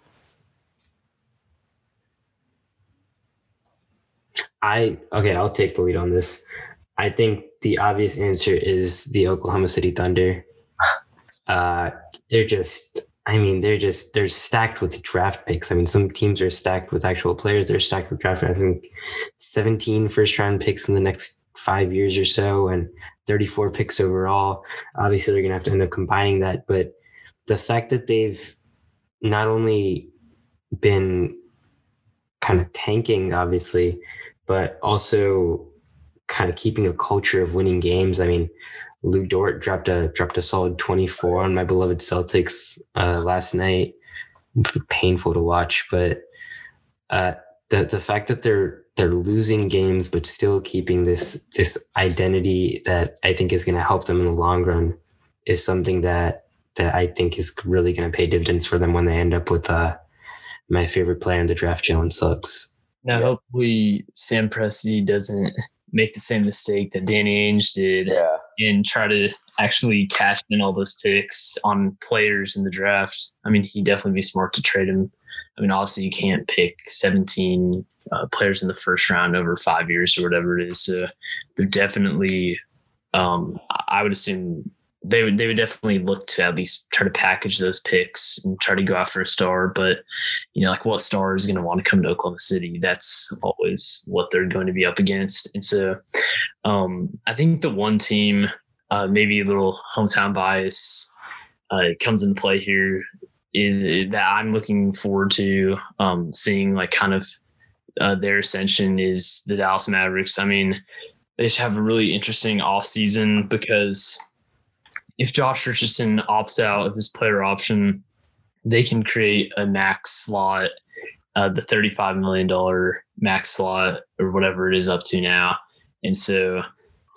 I okay I'll take the lead on this. I think the obvious answer is the Oklahoma City Thunder. uh they're just I mean, they're just, they're stacked with draft picks. I mean, some teams are stacked with actual players. They're stacked with draft picks. I think seventeen first round picks in the next five years or so, and thirty-four picks overall. Obviously, they're going to have to end up combining that. But the fact that they've not only been kind of tanking, obviously, but also kind of keeping a culture of winning games. I mean, Lou Dort dropped a dropped a solid twenty-four on my beloved Celtics uh, last night. Painful to watch, but uh, the the fact that they're they're losing games but still keeping this this identity that I think is going to help them in the long run is something that that I think is really going to pay dividends for them when they end up with uh, my favorite player in the draft, Jalen Suggs. Now, yeah. Hopefully, Sam Presti doesn't make the same mistake that Danny Ainge did. Yeah. And try to actually cash in all those picks on players in the draft. I mean, he'd definitely be smart to trade him. I mean, obviously you can't pick seventeen uh, players in the first round over five years or whatever it is. So they're definitely, um, I would assume they would, they would definitely look to at least try to package those picks and try to go after a star. But, you know, like what star is going to want to come to Oklahoma City? That's always what they're going to be up against. And so um, I think the one team, uh, maybe a little hometown bias uh, comes into play here, is that I'm looking forward to um, seeing like kind of uh, their ascension is the Dallas Mavericks. I mean, they should have a really interesting offseason because – if Josh Richardson opts out of his player option, they can create a max slot, uh, the thirty-five million dollars max slot or whatever it is up to now. And so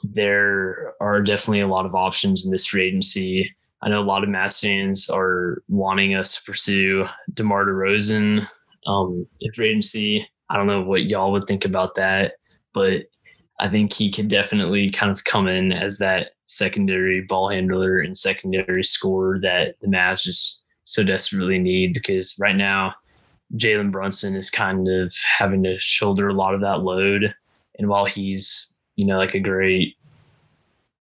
there are definitely a lot of options in this free agency. I know a lot of Mavs fans are wanting us to pursue DeMar DeRozan um, in free agency. I don't know what y'all would think about that, but I think he could definitely kind of come in as that secondary ball handler and secondary scorer that the Mavs just so desperately need, because right now Jalen Brunson is kind of having to shoulder a lot of that load. And while he's, you know, like a great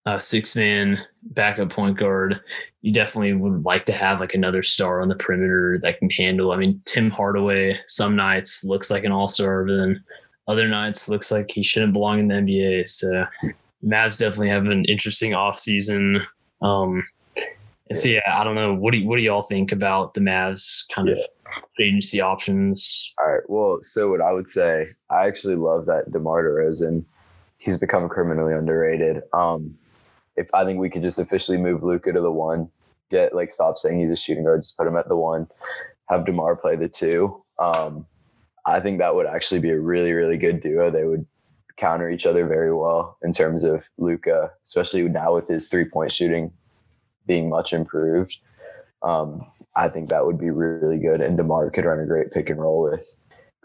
uh, six man backup point guard, you definitely would like to have like another star on the perimeter that can handle. I mean, Tim Hardaway some nights looks like an all-star, but then other nights looks like he shouldn't belong in the N B A. So Mavs definitely have an interesting offseason. Um, and so, yeah, I don't know. What do you, what do y'all think about the Mavs kind yeah. of agency options? All right. Well, so what I would say, I actually love that DeMar DeRozan. He's become criminally underrated. Um, if I think we could just officially move Luka to the one, get like stop saying he's a shooting guard, just put him at the one, have DeMar play the two. Um, I think that would actually be a really, really good duo. They would counter each other very well in terms of Luka, especially now with his three-point shooting being much improved. Um, I think that would be really good. And DeMar could run a great pick and roll with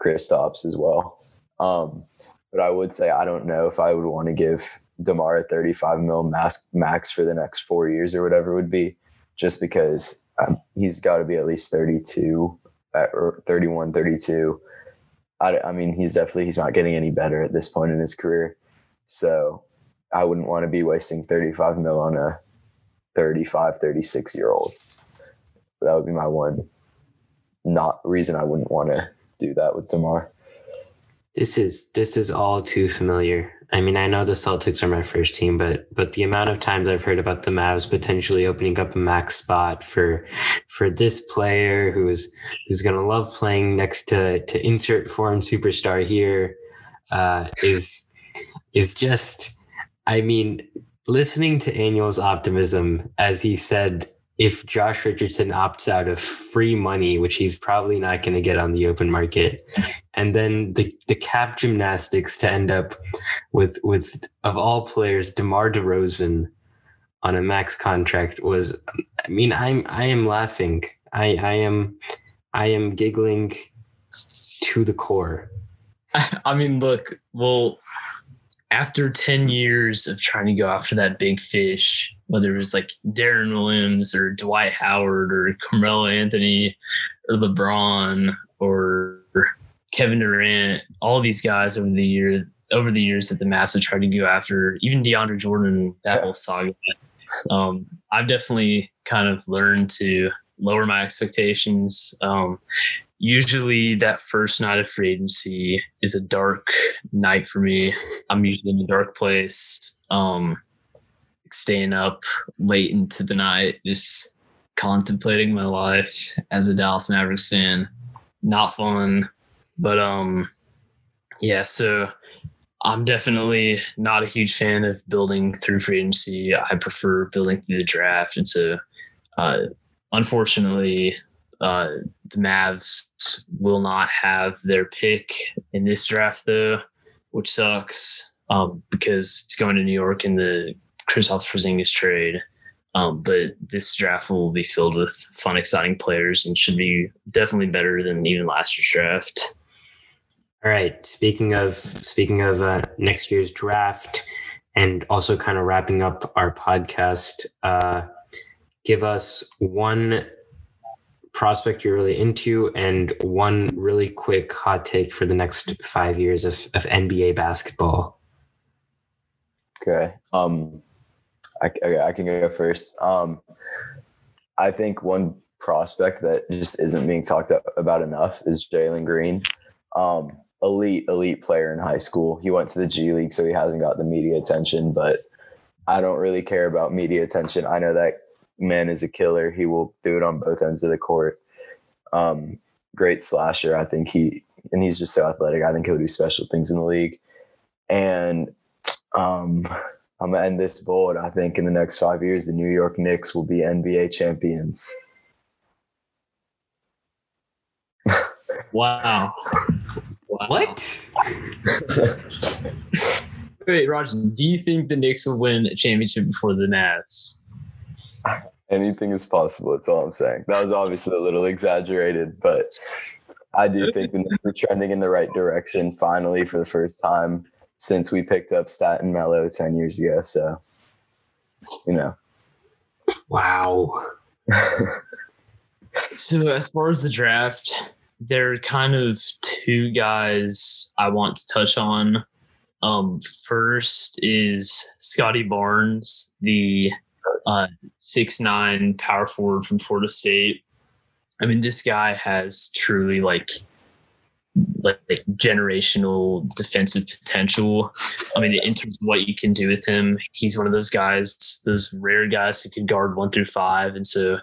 Kristaps as well. Um, but I would say I don't know if I would want to give DeMar a thirty-five mil max, max for the next four years or whatever it would be, just because um, he's got to be at least thirty-two or thirty-one, thirty-two. I, I mean, he's definitely, he's not getting any better at this point in his career. So I wouldn't want to be wasting thirty-five mil on a thirty-five, thirty-six year old. That would be my one not reason I wouldn't want to do that with DeMar. This is this is all too familiar. I mean, I know the Celtics are my first team, but but the amount of times I've heard about the Mavs potentially opening up a max spot for for this player who's who's going to love playing next to to insert foreign superstar here uh, is is just. I mean, listening to Annual's optimism as he said, if Josh Richardson opts out of free money, which he's probably not going to get on the open market, and then the, the cap gymnastics to end up with, with of all players, DeMar DeRozan on a max contract was, I mean, I'm, I am laughing. I, I am, I am giggling to the core. I mean, look, well, after ten years of trying to go after that big fish, whether it was like Darren Williams or Dwight Howard or Carmelo Anthony or LeBron or Kevin Durant, all these guys over the year, over the years that the Mavs have tried to go after, even DeAndre Jordan, that whole saga. Um, I've definitely kind of learned to lower my expectations. Um, Usually that first night of free agency is a dark night for me. I'm usually in a dark place, um, staying up late into the night, just contemplating my life as a Dallas Mavericks fan. Not fun, but um, yeah, so I'm definitely not a huge fan of building through free agency. I prefer building through the draft. And so uh, unfortunately, uh, the Mavs will not have their pick in this draft, though, which sucks um, because it's going to New York in the Kristaps Porzingis trade. Um, but this draft will be filled with fun, exciting players and should be definitely better than even last year's draft. All right. Speaking of speaking of uh, next year's draft, and also kind of wrapping up our podcast, uh, give us one prospect you're really into and one really quick hot take for the next five years of, of N B A basketball. Okay. Um, I, I, I can go first. Um, I think one prospect that just isn't being talked about enough is Jalen Green. Um, elite, elite player in high school. He went to the G League, so he hasn't got the media attention, but I don't really care about media attention. I know that man is a killer. He will do it on both ends of the court. Um, great slasher. I think he, and he's just so athletic. I think he'll do special things in the league. And um, I'm going to end this bold. I think in the next five years, the New York Knicks will be N B A champions. Wow. Wow. What? Wait, Roger, do you think the Knicks will win a championship before the Nets? Anything is possible. That's all I'm saying. That was obviously a little exaggerated, but I do think the Knicks are trending in the right direction finally for the first time since we picked up Staten Mello ten years ago. So, you know. Wow. So as far as the draft, there are kind of two guys I want to touch on. Um, first is Scotty Barnes, the Uh, six nine power forward from Florida State. I mean, this guy has truly like, like like generational defensive potential. I mean, in terms of what you can do with him, he's one of those guys, those rare guys who can guard one through five. And so,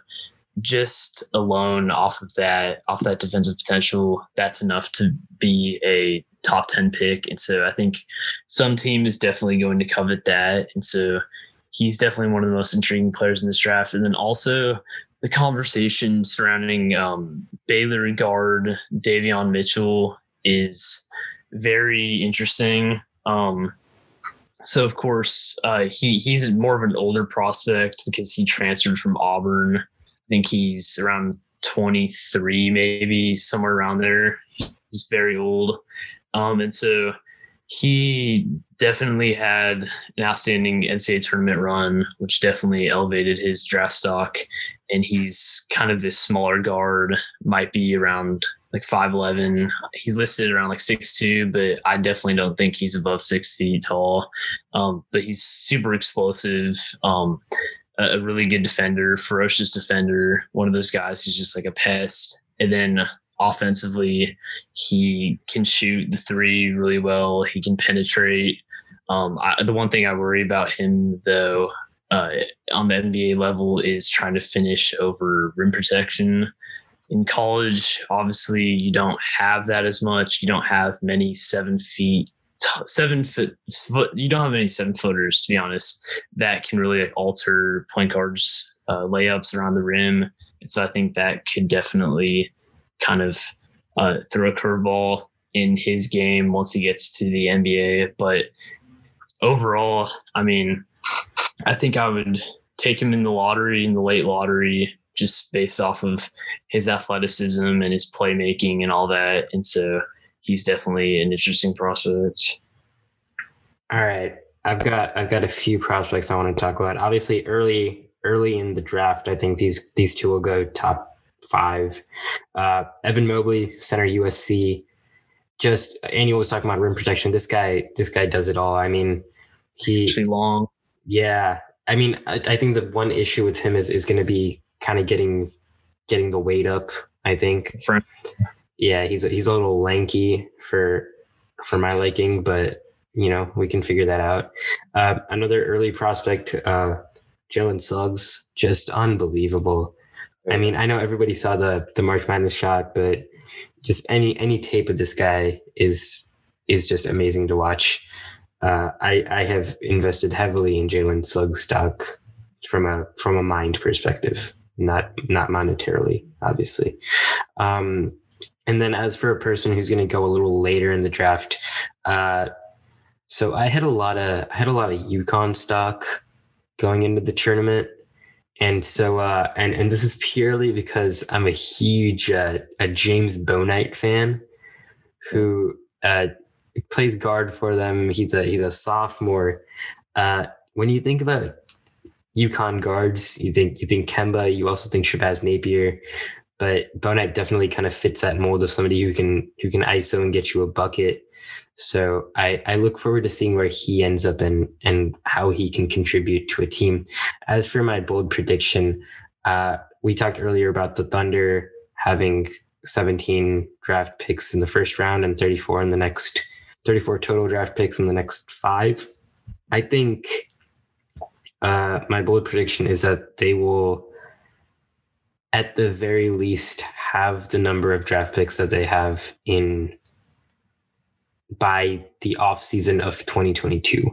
just alone off of that, off that defensive potential, that's enough to be a top ten pick. And so, I think some team is definitely going to covet that. And so, he's definitely one of the most intriguing players in this draft. And then also the conversation surrounding um, Baylor guard Davion Mitchell is very interesting. Um, so, of course, uh, he he's more of an older prospect because he transferred from Auburn. I think he's around twenty-three, maybe somewhere around there. He's very old. Um, and so he definitely had an outstanding N C double A tournament run, which definitely elevated his draft stock. And he's kind of this smaller guard, might be around like five eleven. He's listed around like six two, but I definitely don't think he's above six feet tall. Um, but he's super explosive, um, a, a really good defender, ferocious defender, one of those guys who's just like a pest. And then offensively, he can shoot the three really well. He can penetrate. Um, I, the one thing I worry about him, though, uh, on the N B A level is trying to finish over rim protection. In college, obviously, you don't have that as much. You don't have many seven feet, seven foot, you don't have any seven footers, to be honest, that can really like, alter point guards' uh, layups around the rim. And so I think that could definitely kind of uh, throw a curveball in his game once he gets to the N B A. But overall, I mean, I think I would take him in the lottery, in the late lottery, just based off of his athleticism and his playmaking and all that. And so he's definitely an interesting prospect. All right. I've got, I've got a few prospects I want to talk about. Obviously early, early in the draft, I think these, these two will go top five. Uh, Evan Mobley, center U S C, just, Annual was talking about rim protection. This guy, this guy does it all. I mean, he actually long. Yeah. I mean, I, I think the one issue with him is, is going to be kind of getting, getting the weight up, I think. Friend. Yeah. He's, he's a little lanky for, for my liking, but you know, we can figure that out. Uh, another early prospect, uh, Jalen Suggs, just unbelievable. I mean, I know everybody saw the, the March Madness shot, but just any, any tape of this guy is, is just amazing to watch. Uh, I, I have invested heavily in Jalen Suggs stock from a, from a mind perspective. Not not monetarily, obviously. Um, and then as for a person who's going to go a little later in the draft, uh, so I had a lot of I had a lot of UConn stock going into the tournament, and so uh, and and this is purely because I'm a huge uh, a James Bouknight fan, who uh, plays guard for them. He's a he's a sophomore. Uh, when you think about UConn guards, you think you think Kemba, you also think Shabazz Napier, but Bouknight definitely kind of fits that mold of somebody who can who can I S O and get you a bucket. So I, I look forward to seeing where he ends up and and how he can contribute to a team. As for my bold prediction, uh, we talked earlier about the Thunder having seventeen draft picks in the first round and thirty-four in the next, thirty-four total draft picks in the next five. I think Uh, my bold prediction is that they will, at the very least, have the number of draft picks that they have in by the offseason of twenty twenty-two.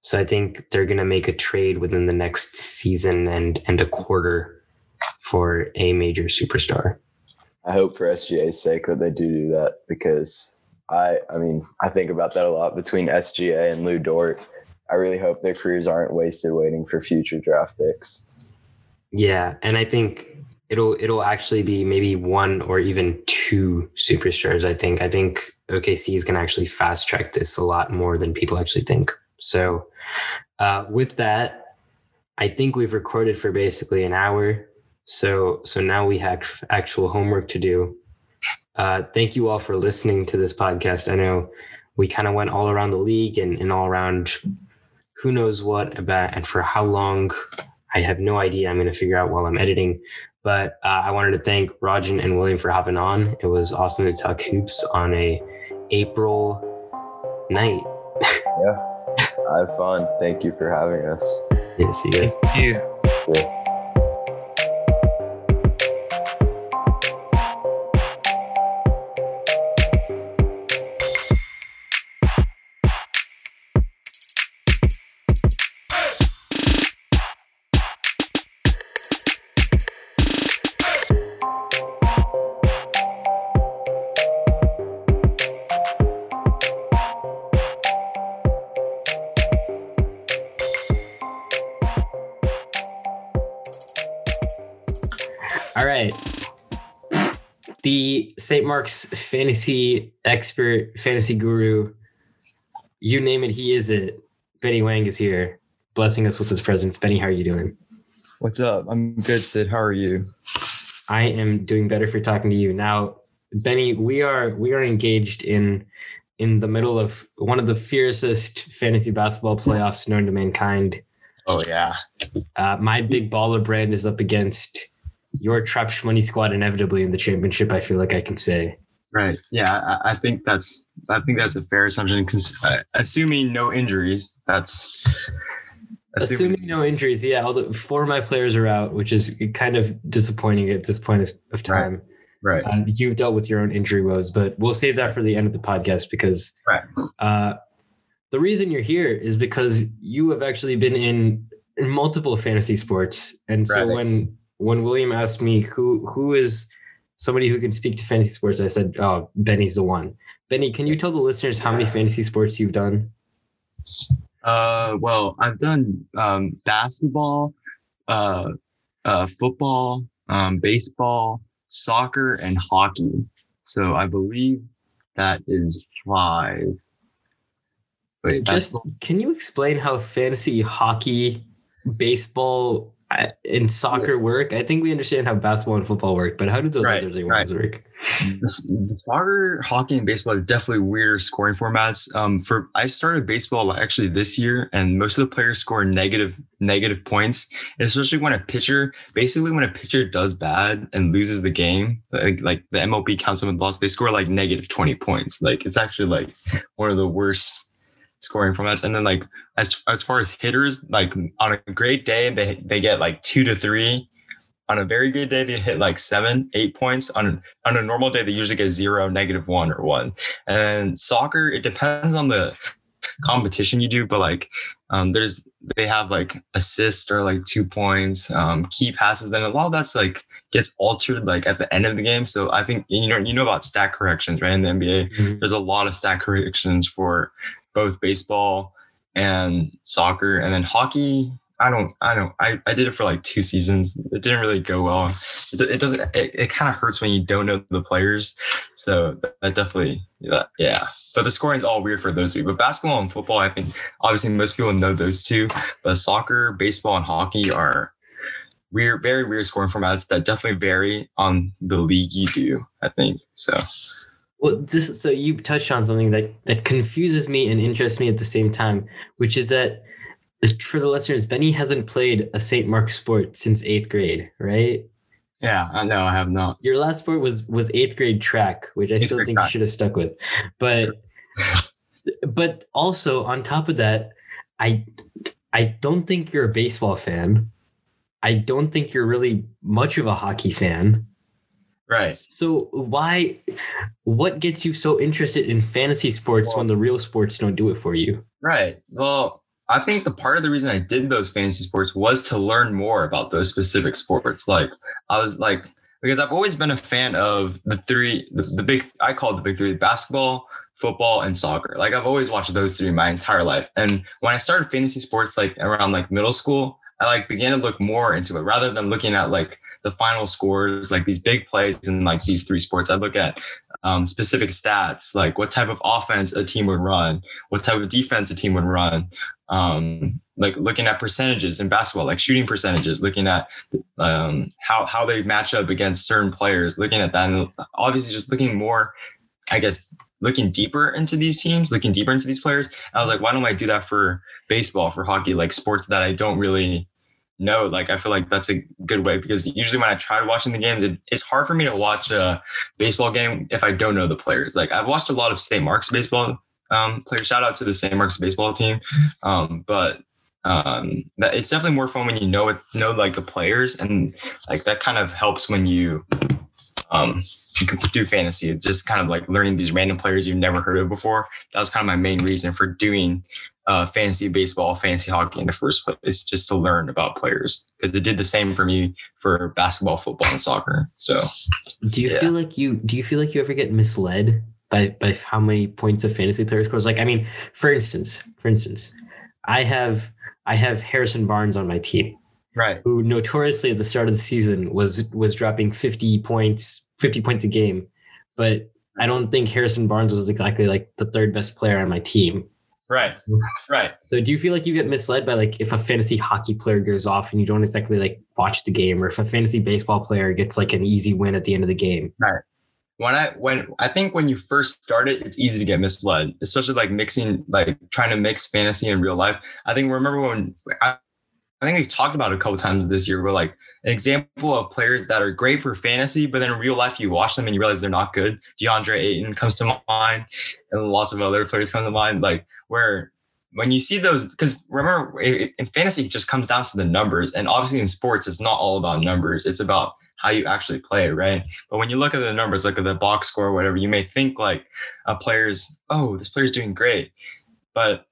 So I think they're going to make a trade within the next season and, and a quarter for a major superstar. I hope for S G A's sake that they do do that, because I, I mean, I think about that a lot between S G A and Lou Dort. I really hope their careers aren't wasted waiting for future draft picks. Yeah, and I think it'll it'll actually be maybe one or even two superstars, I think. I think O K C is going to actually fast-track this a lot more than people actually think. So uh, with that, I think we've recorded for basically an hour. So, so now we have actual homework to do. Uh, thank you all for listening to this podcast. I know we kind of went all around the league and, and all around who knows what about and for how long. I have no idea. I'm going to figure out while I'm editing, but uh, I wanted to thank Rajan and William for hopping on. It was awesome to talk hoops on a April night. Yeah. I had fun. Thank you for having us. Yes, you guys. Thank you. Yeah. Saint Mark's fantasy expert, fantasy guru, you name it, he is it. Benny Wang is here, blessing us with his presence. Benny, how are you doing? What's up? I'm good, Sid. How are you? I am doing better for talking to you. Now, Benny, we are we are engaged in in the middle of one of the fiercest fantasy basketball playoffs known to mankind. Oh yeah. Uh, my big baller brand is up against your Trap Shmoney squad inevitably in the championship, I feel like I can say. Right. Yeah, I think that's I think that's a fair assumption. Uh, assuming no injuries, that's assuming, assuming no injuries. Yeah, all the, four of my players are out, which is kind of disappointing at this point of, of time. Right. right. Uh, you've dealt with your own injury woes, but we'll save that for the end of the podcast because right. uh, the reason you're here is because you have actually been in, in multiple fantasy sports, and so right. when when William asked me who who is somebody who can speak to fantasy sports, I said, oh, Benny's the one. Benny, can you tell the listeners how many fantasy sports you've done? Uh, well, I've done um, basketball, uh, uh, football, um, baseball, soccer, and hockey. So I believe that is five. Wait, Just, basketball? Can you explain how fantasy, hockey, baseball, I, in soccer work? I think we understand how basketball and football work, but how do those right, other things right. work? The, the soccer, hockey, and baseball are definitely weird scoring formats. Um, for I started baseball actually this year, and most of the players score negative negative points, especially when a pitcher, basically when a pitcher does bad and loses the game, like, like the M L B counts them as loss, they score like negative twenty points. Like it's actually like one of the worst scoring formats. And then like as as far as hitters, like on a great day they they get like two to three. On a very good day they hit like seven, eight points. On on a normal day they usually get zero, negative one, or one. And soccer, it depends on the competition you do, but like um there's they have like assists or like two points, um key passes. Then a lot of that's like gets altered like at the end of the game. So I think you know you know about stat corrections, right? In the N B A, mm-hmm. there's a lot of stat corrections for both baseball and soccer, and then hockey. I don't, I don't, I, I did it for like two seasons. It didn't really go well. It, it doesn't, it, it kind of hurts when you don't know the players. So that definitely, yeah, yeah. But the scoring is all weird for those three. But basketball and football, I think obviously most people know those two, but soccer, baseball, and hockey are weird, very weird scoring formats that definitely vary on the league you do, I think. So. Well, this so you touched on something that, that confuses me and interests me at the same time, which is that for the listeners, Benny hasn't played a Saint Mark sport since eighth grade, right? Yeah, I know I have not. Your last sport was was eighth grade track, which I eighth still think track. You should have stuck with. But but also on top of that, I I don't think you're a baseball fan. I don't think you're really much of a hockey fan. Right. So why, what gets you so interested in fantasy sports well, when the real sports don't do it for you? Right. Well, I think the part of the reason I did those fantasy sports was to learn more about those specific sports. Like I was like, because I've always been a fan of the three, the, the big, I call it the big three, basketball, football, and soccer. Like I've always watched those three my entire life. And when I started fantasy sports, like around like middle school, I like began to look more into it rather than looking at like the final scores, like these big plays in like these three sports. I look at um, specific stats, like what type of offense a team would run, what type of defense a team would run. Um, like looking at percentages in basketball, like shooting percentages, looking at um, how, how they match up against certain players, looking at that. And obviously just looking more, I guess, looking deeper into these teams, looking deeper into these players. I was like, why don't I do that for baseball, for hockey, like sports that I don't really No, like I feel like that's a good way, because usually when I tried watching the games, it, it's hard for me to watch a baseball game if I don't know the players. Like I've watched a lot of Saint Mark's baseball um, players. Shout out to the Saint Mark's baseball team, um, but um, that, it's definitely more fun when you know it, know like the players, and like that kind of helps when you um, you can do fantasy. It's just kind of like learning these random players you've never heard of before. That was kind of my main reason for doing Uh, fantasy baseball, fantasy hockey in the first place, just to learn about players, because it did the same for me for basketball, football, and soccer. So, do you yeah. feel like you do you feel like you ever get misled by by how many points a fantasy player scores? Like, I mean, for instance, for instance, I have I have Harrison Barnes on my team, right? Who notoriously at the start of the season was was dropping fifty points, fifty points a game, but I don't think Harrison Barnes was exactly like the third best player on my team. Right, right. So do you feel like you get misled by like if a fantasy hockey player goes off and you don't exactly like watch the game, or if a fantasy baseball player gets like an easy win at the end of the game? Right. When I when I think when you first start it, it's easy to get misled, especially like mixing, like trying to mix fantasy and real life. I think remember when I I think we've talked about it a couple times this year, but like an example of players that are great for fantasy, but then in real life, you watch them and you realize they're not good. DeAndre Ayton comes to mind, and lots of other players come to mind, like where when you see those, because remember in fantasy, it just comes down to the numbers. And obviously in sports, it's not all about numbers. It's about how you actually play, right? But when you look at the numbers, look at the box score or whatever, you may think like a player's, oh, this player's doing great. But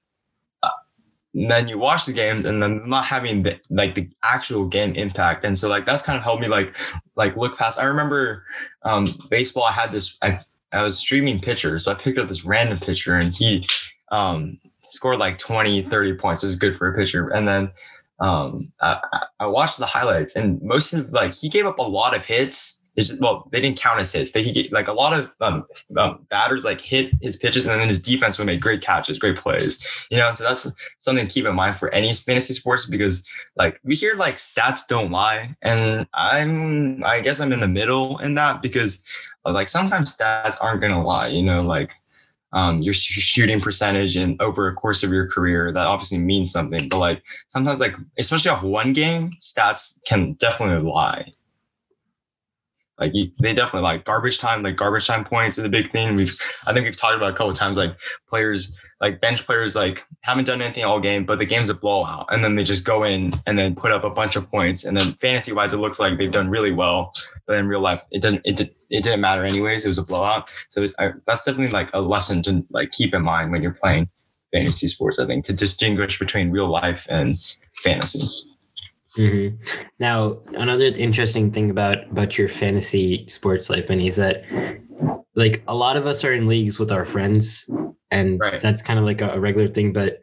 and then you watch the games and then not having the, like the actual game impact. And so like, that's kind of helped me like, like look past. I remember um, baseball, I had this, I, I was streaming pitcher. So I picked up this random pitcher and he um, scored like twenty, thirty points. It was good for a pitcher. And then um, I, I watched the highlights and most of like, he gave up a lot of hits. It's just, well, they didn't count as hits. They get, like a lot of um, um, batters like hit his pitches, and then his defense would make great catches, great plays. You know, so that's something to keep in mind for any fantasy sports, because like we hear like stats don't lie, and I'm I guess I'm in the middle in that, because like sometimes stats aren't gonna lie. You know, like um, your sh- shooting percentage and over a course of your career that obviously means something, but like sometimes like especially off one game, stats can definitely lie. Like you, they definitely like garbage time, like garbage time points is a big thing. We've, I think we've talked about it a couple of times, like players, like bench players, like haven't done anything all game, but the game's a blowout. And then they just go in and then put up a bunch of points. And then fantasy wise, it looks like they've done really well, but in real life, it didn't, it, did, it didn't matter anyways. It was a blowout. So it, I, that's definitely like a lesson to like keep in mind when you're playing fantasy sports, I think, to distinguish between real life and fantasy. Mm-hmm. Now, another interesting thing about, about your fantasy sports life, Benny, is that like a lot of us are in leagues with our friends, and right. that's kind of like a, a regular thing, but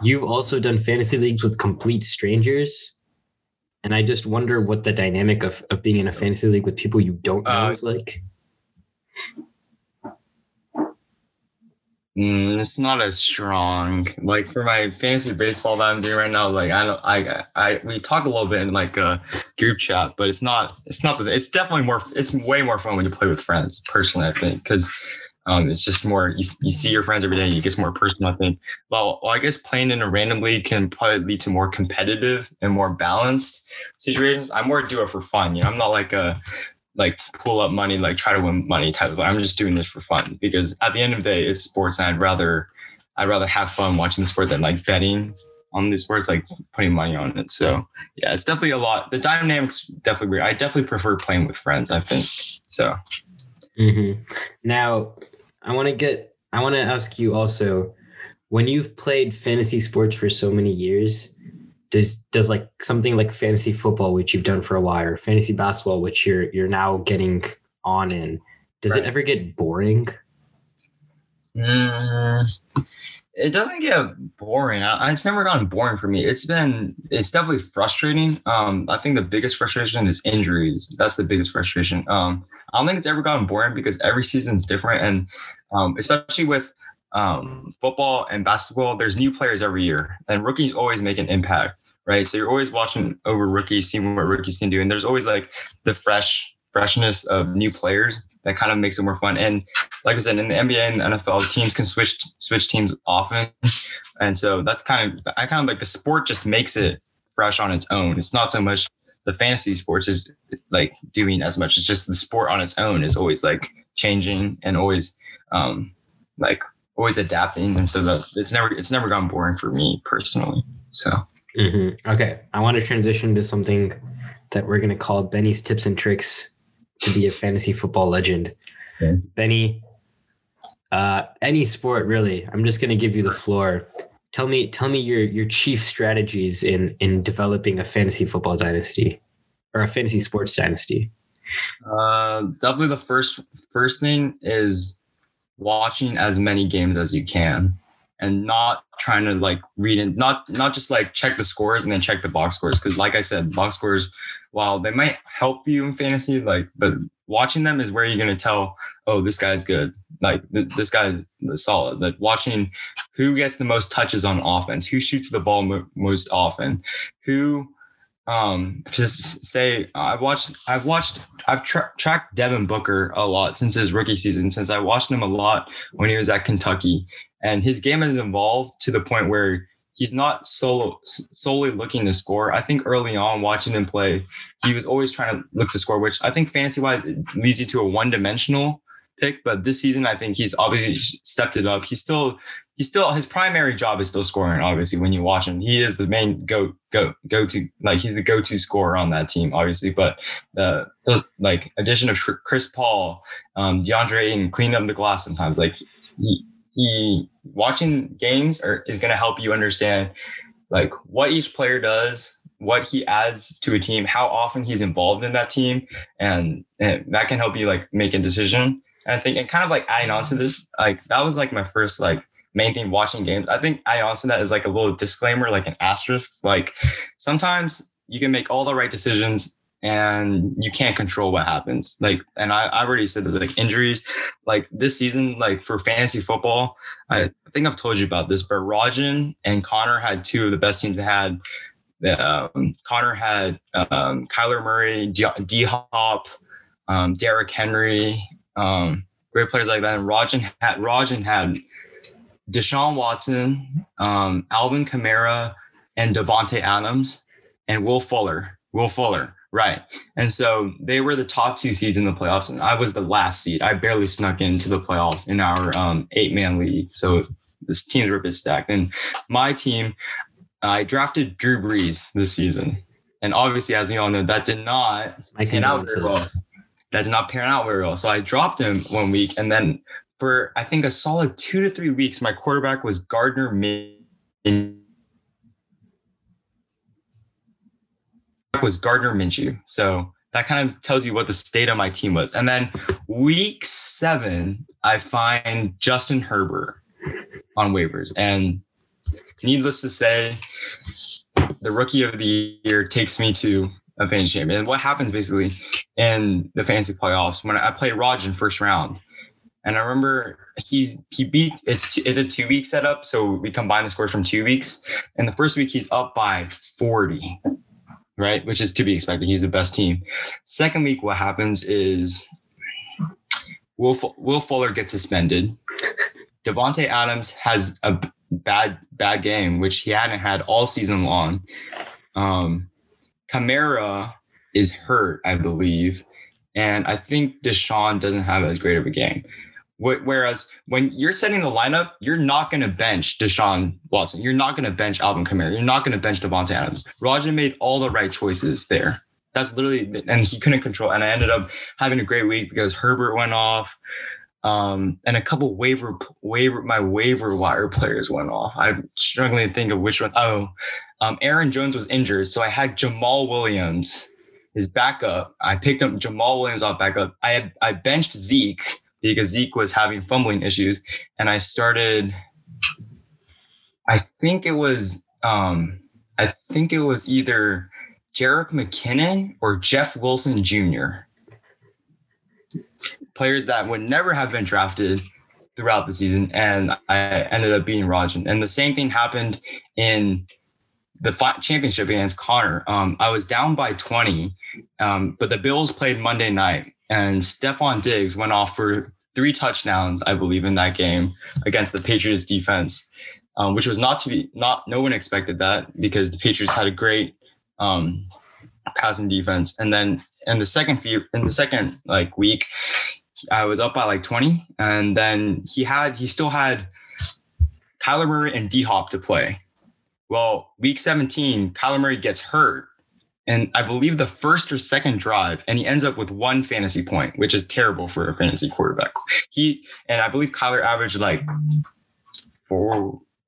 you've also done fantasy leagues with complete strangers. And I just wonder what the dynamic of, of being in a fantasy league with people you don't know uh, is like. Mm, it's not as strong. Like for my fantasy baseball that I'm doing right now, like I don't, I, I, we talk a little bit in like a group chat, but it's not, it's not, it's definitely more, it's way more fun when you play with friends personally, I think. Cause um, it's just more, you, you see your friends every day, you get more personal, I think. Well, well, I guess playing in a random league can probably lead to more competitive and more balanced situations. I more do it for fun. You know, I'm not like a, like pull up money, like try to win money type of thing. I'm just doing this for fun, because at the end of the day, it's sports, and I'd rather, I'd rather have fun watching the sport than like betting on the sports, like putting money on it. So yeah, it's definitely a lot. The dynamics definitely weird. I definitely prefer playing with friends, I think. So. Mm-hmm. Now I want to get, I want to ask you also, when you've played fantasy sports for so many years, Does does like something like fantasy football, which you've done for a while, or fantasy basketball, which you're you're now getting on in, does right. it ever get boring? Mm, it doesn't get boring. I, it's never gotten boring for me. It's been it's definitely frustrating. Um, I think the biggest frustration is injuries. That's the biggest frustration. Um, I don't think it's ever gotten boring, because every season's different, and um, especially with. Um, football and basketball, there's new players every year, and rookies always make an impact, right? So you're always watching over rookies, seeing what rookies can do, and there's always like the fresh freshness of new players that kind of makes it more fun. And like I said, in the N B A and the N F L, teams can switch switch teams often, and so that's kind of I kind of like the sport just makes it fresh on its own. It's not so much the fantasy sports is like doing as much. It's just the sport on its own is always like changing and always um, like. always adapting, and so the, it's never it's never gone boring for me personally. So mm-hmm. Okay, I want to transition to something that we're going to call Benny's tips and tricks to be a fantasy football legend. Okay. Benny, uh, any sport really, I'm just going to give you the floor. Tell me, tell me your your chief strategies in in developing a fantasy football dynasty or a fantasy sports dynasty. Uh, definitely the first first thing is. Watching as many games as you can, and not trying to like read and not not just like check the scores and then check the box scores, because like I said, box scores, while they might help you in fantasy, like but watching them is where you're going to tell, oh, this guy's good, like th- this guy's solid. Like watching who gets the most touches on offense, who shoots the ball mo- most often, who um just say I've watched I've watched I've tra- tracked Devin Booker a lot since his rookie season, since I watched him a lot when he was at Kentucky, and his game has evolved to the point where he's not solo solely looking to score. I think early on watching him play, he was always trying to look to score, which I think fantasy wise leads you to a one dimensional pick. But this season, I think he's obviously stepped it up. He's still, he's still, his primary job is still scoring. Obviously, when you watch him, he is the main go, go, go to, like he's the go-to scorer on that team, obviously. But the uh, like addition of Chris Paul, um, DeAndre Ayton cleaned up the glass sometimes. Like he, he watching games are, is going to help you understand like what each player does, what he adds to a team, how often he's involved in that team. And, and that can help you like make a decision. And I think, and kind of like adding on to this, like that was like my first like main thing watching games. I think adding on to that is like a little disclaimer, like an asterisk. Like sometimes you can make all the right decisions and you can't control what happens. Like, and I, I already said that, like injuries, like this season, like for fantasy football, I think I've told you about this, but Rajon and Connor had two of the best teams that had. Um, Connor had um, Kyler Murray, D-Hop, um, Derrick Henry. Um, great players like that. And Rajon had, Rajon had Deshaun Watson, um, Alvin Kamara, and Devontae Adams, and Will Fuller. Will Fuller, right. And so they were the top two seeds in the playoffs, and I was the last seed. I barely snuck into the playoffs in our um, eight-man league. So this teams were a bit stacked. And my team, I drafted Drew Brees this season. And obviously, as we all know, that did not pan out very well. That did not pan out very well. So I dropped him one week. And then for, I think, a solid two to three weeks, my quarterback was Gardner Minshew. Was Gardner Minshew. So that kind of tells you what the state of my team was. And then week seven, I find Justin Herbert on waivers. And needless to say, the rookie of the year takes me to a fantasy champion. And what happens basically in the fantasy playoffs when I play Rajon first round, and I remember he's he beat it's it's a two week setup, so we combine the scores from two weeks. And the first week he's up by forty, right, which is to be expected. He's the best team. Second week, what happens is Will Will Fuller gets suspended. Devontae Adams has a bad bad game, which he hadn't had all season long. Um, Kamara is hurt, I believe. And I think Deshaun doesn't have as great of a game. Wh- whereas when you're setting the lineup, you're not going to bench Deshaun Watson. You're not going to bench Alvin Kamara. You're not going to bench Devontae Adams. Rajon made all the right choices there. That's literally, and he couldn't control. And I ended up having a great week because Herbert went off. Um, and a couple waiver, waiver, my waiver wire players went off. I'm struggling to think of which one. Oh, um, Aaron Jones was injured. So I had Jamal Williams, his backup. I picked up Jamal Williams off backup. I had, I benched Zeke because Zeke was having fumbling issues. And I started, I think it was, um, I think it was either Jerick McKinnon or Jeff Wilson Junior Players that would never have been drafted throughout the season, and I ended up beating Rajon. And the same thing happened in the championship against Connor. Um, I was down by twenty, um, but the Bills played Monday night, and Stephon Diggs went off for three touchdowns, I believe, in that game against the Patriots defense, um, which was not to be not. No one expected that because the Patriots had a great um, passing defense, and then. And the second few, in the second like week, I was up by like twenty, and then he had he still had Kyler Murray and D-Hop to play. Well, week seventeen, Kyler Murray gets hurt, and I believe the first or second drive, and he ends up with one fantasy point, which is terrible for a fantasy quarterback. He and I believe Kyler averaged like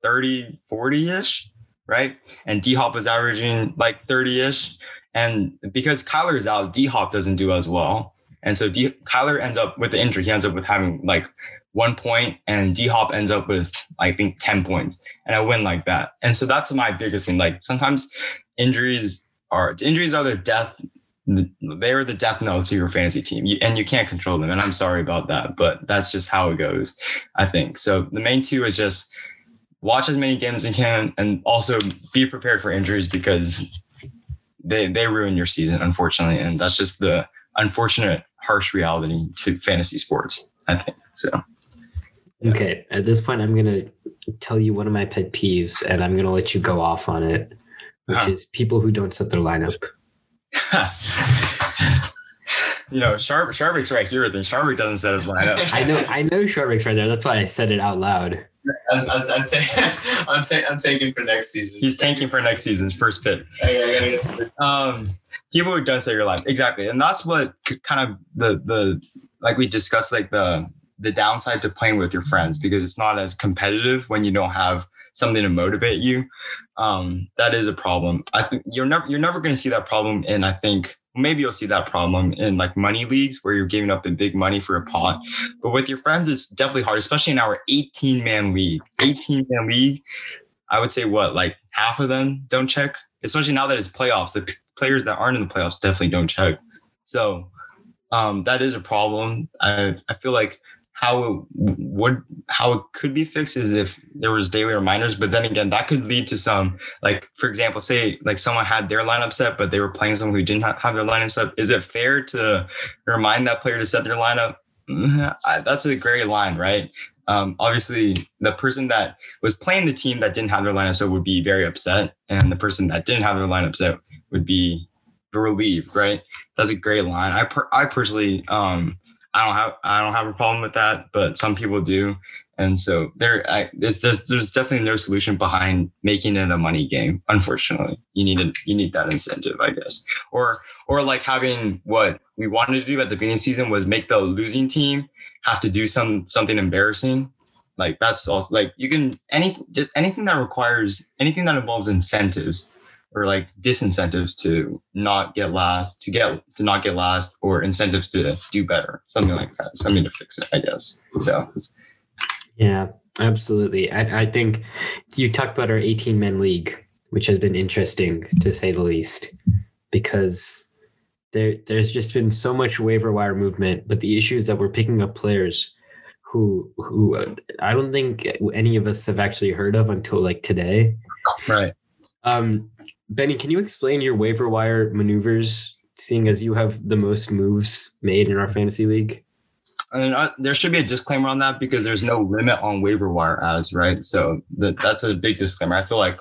thirty, forty-ish, right? And D-Hop was averaging like thirty-ish. And because Kyler is out, D-Hop doesn't do as well. And so D- Kyler ends up with the injury. He ends up with having like one point and D-Hop ends up with, I think, ten points. And I win like that. And so that's my biggest thing. Like sometimes injuries are injuries are the death. They are the death knell to your fantasy team. You, and you can't control them. And I'm sorry about that. But that's just how it goes, I think. So the main two is just watch as many games as you can and also be prepared for injuries because They they ruin your season, unfortunately, and that's just the unfortunate, harsh reality to fantasy sports, I think. So, Okay, at this point, I'm going to tell you one of my pet peeves, and I'm going to let you go off on it, which huh. is people who don't set their lineup. You know, Shar- Sharvik's right here with him. Sharvik doesn't set his lineup. I know, I know Sharvik's right there. That's why I said it out loud. I'm, I'm, I'm, t- I'm, t- I'm tanking for next season. He's tanking for next season's first pick. I, I gotta go. Um, people who don't set your lineup. Exactly. And that's what kind of the, the like we discussed, like the the downside to playing with your friends, because it's not as competitive when you don't have something to motivate you. Um, that is a problem. I think you're never you're never going to see that problem in, I think, maybe you'll see that problem in like money leagues where you're giving up a big money for a pot. But with your friends, it's definitely hard, especially in our eighteen-man league. eighteen-man league, I would say what, like half of them don't check? Especially now that it's playoffs. The p- players that aren't in the playoffs definitely don't check. So um, that is a problem. I I feel like how it would how it could be fixed is if there was daily reminders, but then again, that could lead to some, like, for example, say like someone had their lineup set, but they were playing someone who didn't have their lineup set. Is it fair to remind that player to set their lineup? That's a gray line, right? Um, obviously the person that was playing the team that didn't have their lineup set would be very upset. And the person that didn't have their lineup set would be relieved, right? That's a gray line. I, per- I personally, um, I don't have I don't have a problem with that, but some people do, and so there I, it's, there's there's definitely no solution behind making it a money game. Unfortunately, you need a, you need that incentive, I guess, or or like having what we wanted to do at the beginning of the season was make the losing team have to do some something embarrassing, like that's also like you can any just anything that requires anything that involves incentives or like disincentives to not get last, to get to not get last, or incentives to do better, something like that, something to fix it, I guess. So, yeah, absolutely. I, I think you talked about our eighteen-man league, which has been interesting to say the least, because there there's just been so much waiver wire movement. But the issue is that we're picking up players who who I don't think any of us have actually heard of until like today, right? Um. Benny, can you explain your waiver wire maneuvers, seeing as you have the most moves made in our fantasy league? I mean, I, there should be a disclaimer on that because there's no limit on waiver wire ads, right? So the, that's a big disclaimer. I feel like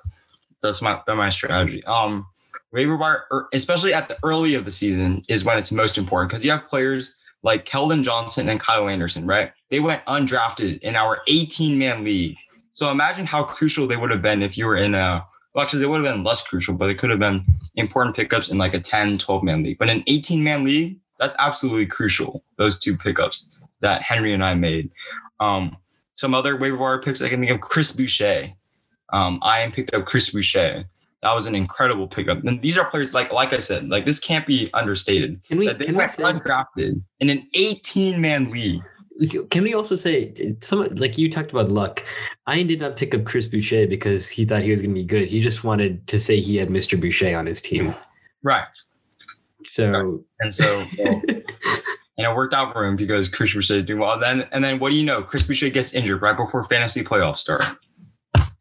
that's my that's my strategy. Um, waiver wire, especially at the early of the season, is when it's most important because you have players like Keldon Johnson and Kyle Anderson, right? They went undrafted in our eighteen-man league. So imagine how crucial they would have been if you were in a Well, actually, they would have been less crucial, but it could have been important pickups in like a ten, twelve-man league. But an eighteen-man league, that's absolutely crucial, those two pickups that Henry and I made. Um, some other waiver wire picks, I can think of Chris Boucher. Um, I picked up Chris Boucher. That was an incredible pickup. And these are players, like like I said, like this can't be understated. Can we, that they can went we say, undrafted in an eighteen-man league. Can we also say, some like you talked about luck, I did not pick up Chris Boucher because he thought he was going to be good. He just wanted to say he had Mister Boucher on his team. Right. So. And so, well, and it worked out for him because Chris Boucher is doing well. Then And then what do you know? Chris Boucher gets injured right before fantasy playoffs start.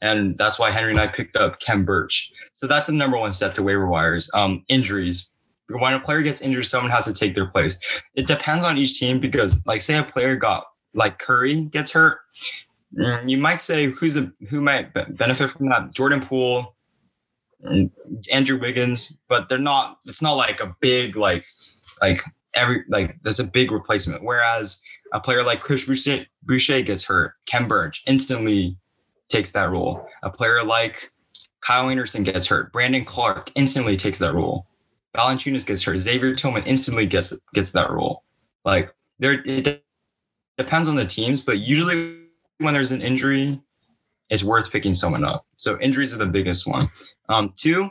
And that's why Henry and I picked up Khem Birch. So that's the number one step to waiver wires, um, injuries. When a player gets injured, someone has to take their place. It depends on each team because, like, say a player got like Curry gets hurt, you might say who's the who might benefit from that? Jordan Poole, Andrew Wiggins, but they're not. It's not like a big like like every like that's a big replacement. Whereas a player like Chris Boucher, Boucher gets hurt, Khem Birch instantly takes that role. A player like Kyle Anderson gets hurt, Brandon Clark instantly takes that role. Valanciunas gets hurt. Xavier Tillman instantly gets gets that role. Like there, it de- depends on the teams, but usually when there's an injury, it's worth picking someone up. So injuries are the biggest one. Um, two,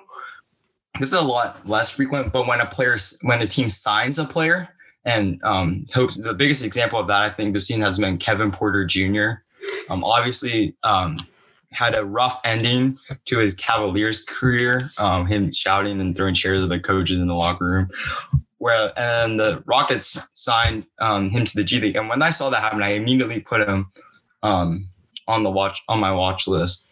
this is a lot less frequent, but when a player, when a team signs a player, and um, hopes the biggest example of that I think this season has been Kevin Porter Junior Um, obviously. Um, had a rough ending to his Cavaliers career, um, him shouting and throwing chairs at the coaches in the locker room. Where and the Rockets signed um, him to the G League. And when I saw that happen, I immediately put him um, on the watch on my watch list.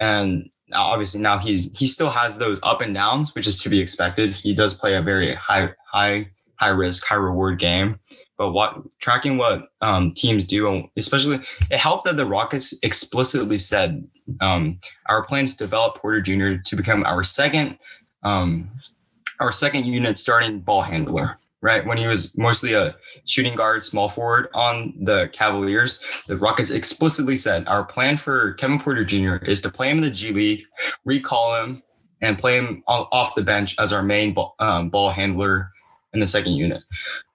And obviously now he's he still has those up and downs, which is to be expected. He does play a very high high high risk, high reward game. But what tracking what um, teams do, and especially it helped that the Rockets explicitly said um, our plans to develop Porter Junior to become our second, um, our second unit starting ball handler. Right when he was mostly a shooting guard, small forward on the Cavaliers, the Rockets explicitly said our plan for Kevin Porter Junior is to play him in the G League, recall him, and play him off the bench as our main ball, um, ball handler in the second unit.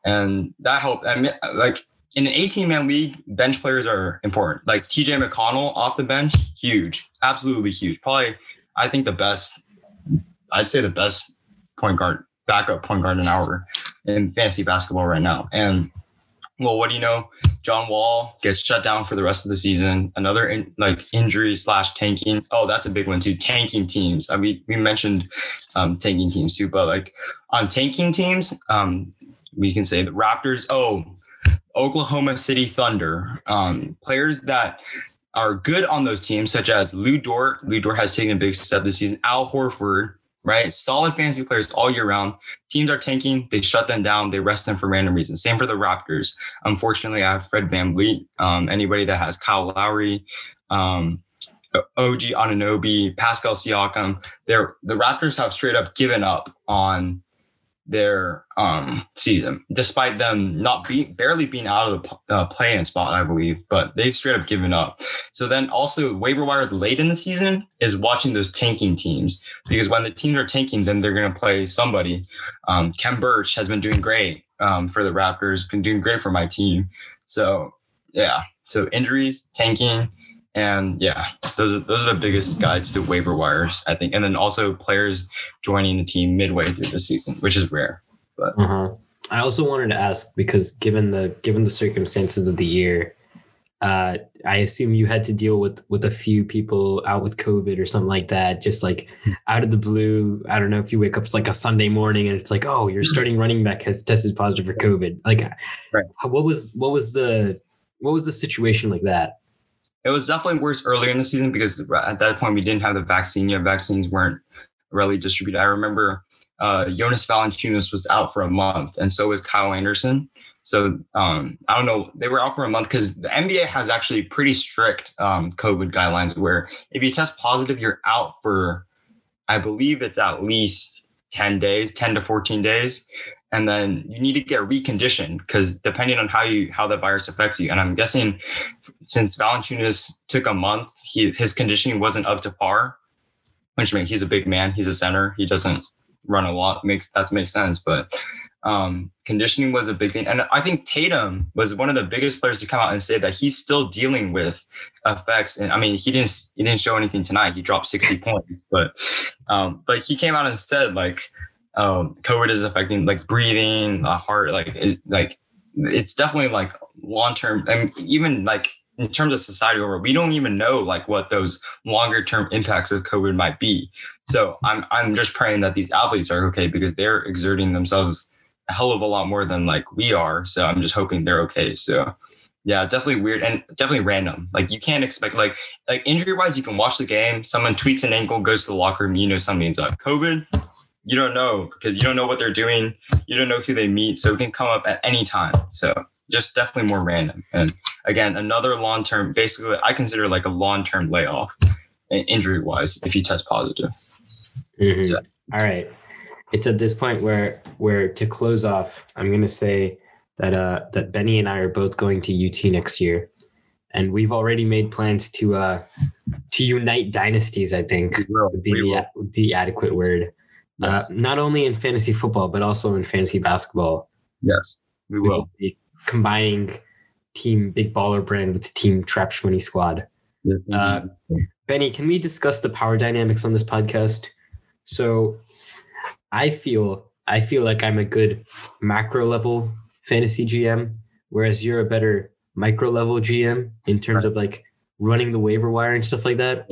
And that helped. I mean, like in an eighteen-man league, bench players are important. Like T J McConnell off the bench, huge, absolutely huge. Probably, I think the best. I'd say the best point guard, backup point guard in our. in fantasy basketball right now. And well, what do you know? John Wall gets shut down for the rest of the season. Another in, like injury slash tanking. Oh, that's a big one too. Tanking teams. I mean, we mentioned um, tanking teams too, but like on tanking teams, um, we can say the Raptors, oh, Oklahoma City Thunder, um, players that are good on those teams, such as Lou Dort. Lou Dort has taken a big step this season. Al Horford, right? Solid fantasy players all year round. Teams are tanking. They shut them down. They rest them for random reasons. Same for the Raptors. Unfortunately, I have Fred VanVleet. Um, anybody that has Kyle Lowry, um, O G Anunoby, Pascal Siakam, they're, the Raptors have straight up given up on their um, season, despite them not be, barely being out of the uh, play-in spot, I believe, but they've straight up given up. So then also waiver wire late in the season is watching those tanking teams, because when the teams are tanking, then they're going to play somebody. Um, Khem Birch has been doing great um, for the Raptors, been doing great for my team. So yeah, so injuries, tanking, and yeah, those are, those are the biggest guides to waiver wires, I think. And then also players joining the team midway through the season, which is rare. But uh-huh. I also wanted to ask, because given the given the circumstances of the year, uh, I assume you had to deal with with a few people out with COVID or something like that, just like out of the blue. I don't know if you wake up it's like a Sunday morning and it's like, oh, your starting running back has tested positive for COVID. Like, right. what was what was the what was the situation like that? It was definitely worse earlier in the season because at that point we didn't have the vaccine yet. Vaccines weren't really distributed. I remember uh, Jonas Valanciunas was out for a month, and so was Kyle Anderson. So um, I don't know. They were out for a month because the N B A has actually pretty strict um, COVID guidelines where if you test positive, you're out for, I believe it's at least ten days, ten to fourteen days. And then you need to get reconditioned because depending on how you how the virus affects you. And I'm guessing since Valanciunas took a month, he, his conditioning wasn't up to par, which means he's a big man. He's a center. He doesn't run a lot. Makes that makes sense. But um, conditioning was a big thing. And I think Tatum was one of the biggest players to come out and say that he's still dealing with effects. And I mean, he didn't he didn't show anything tonight. He dropped sixty points. But um, like he came out and said, like, Um, COVID is affecting like breathing, the heart, like, it, like it's definitely like long-term. I mean, even like in terms of society overall, we don't even know like what those longer term impacts of COVID might be. So I'm, I'm just praying that these athletes are okay because they're exerting themselves a hell of a lot more than like we are. So I'm just hoping they're okay. So yeah, definitely weird and definitely random. Like you can't expect like, like injury wise, you can watch the game. Someone tweets an ankle, goes to the locker room, you know, something's up. COVID, you don't know because you don't know what they're doing. You don't know who they meet. So it can come up at any time. So just definitely more random. And again, another long-term, basically I consider like a long-term layoff injury wise, if you test positive. Mm-hmm. So. All right. It's at this point where, where to close off, I'm going to say that, uh, that Benny and I are both going to U T next year. And we've already made plans to, uh, to unite dynasties, I think we will. would be we the, will. the adequate word. Uh, not only in fantasy football, but also in fantasy basketball. Yes, we will. We'll be combining Team Big Baller Brand with Team Trap Shmoney Squad. Uh, Benny, can we discuss the power dynamics on this podcast? So I feel I feel like I'm a good macro level fantasy G M, whereas you're a better micro level G M in terms of like running the waiver wire and stuff like that.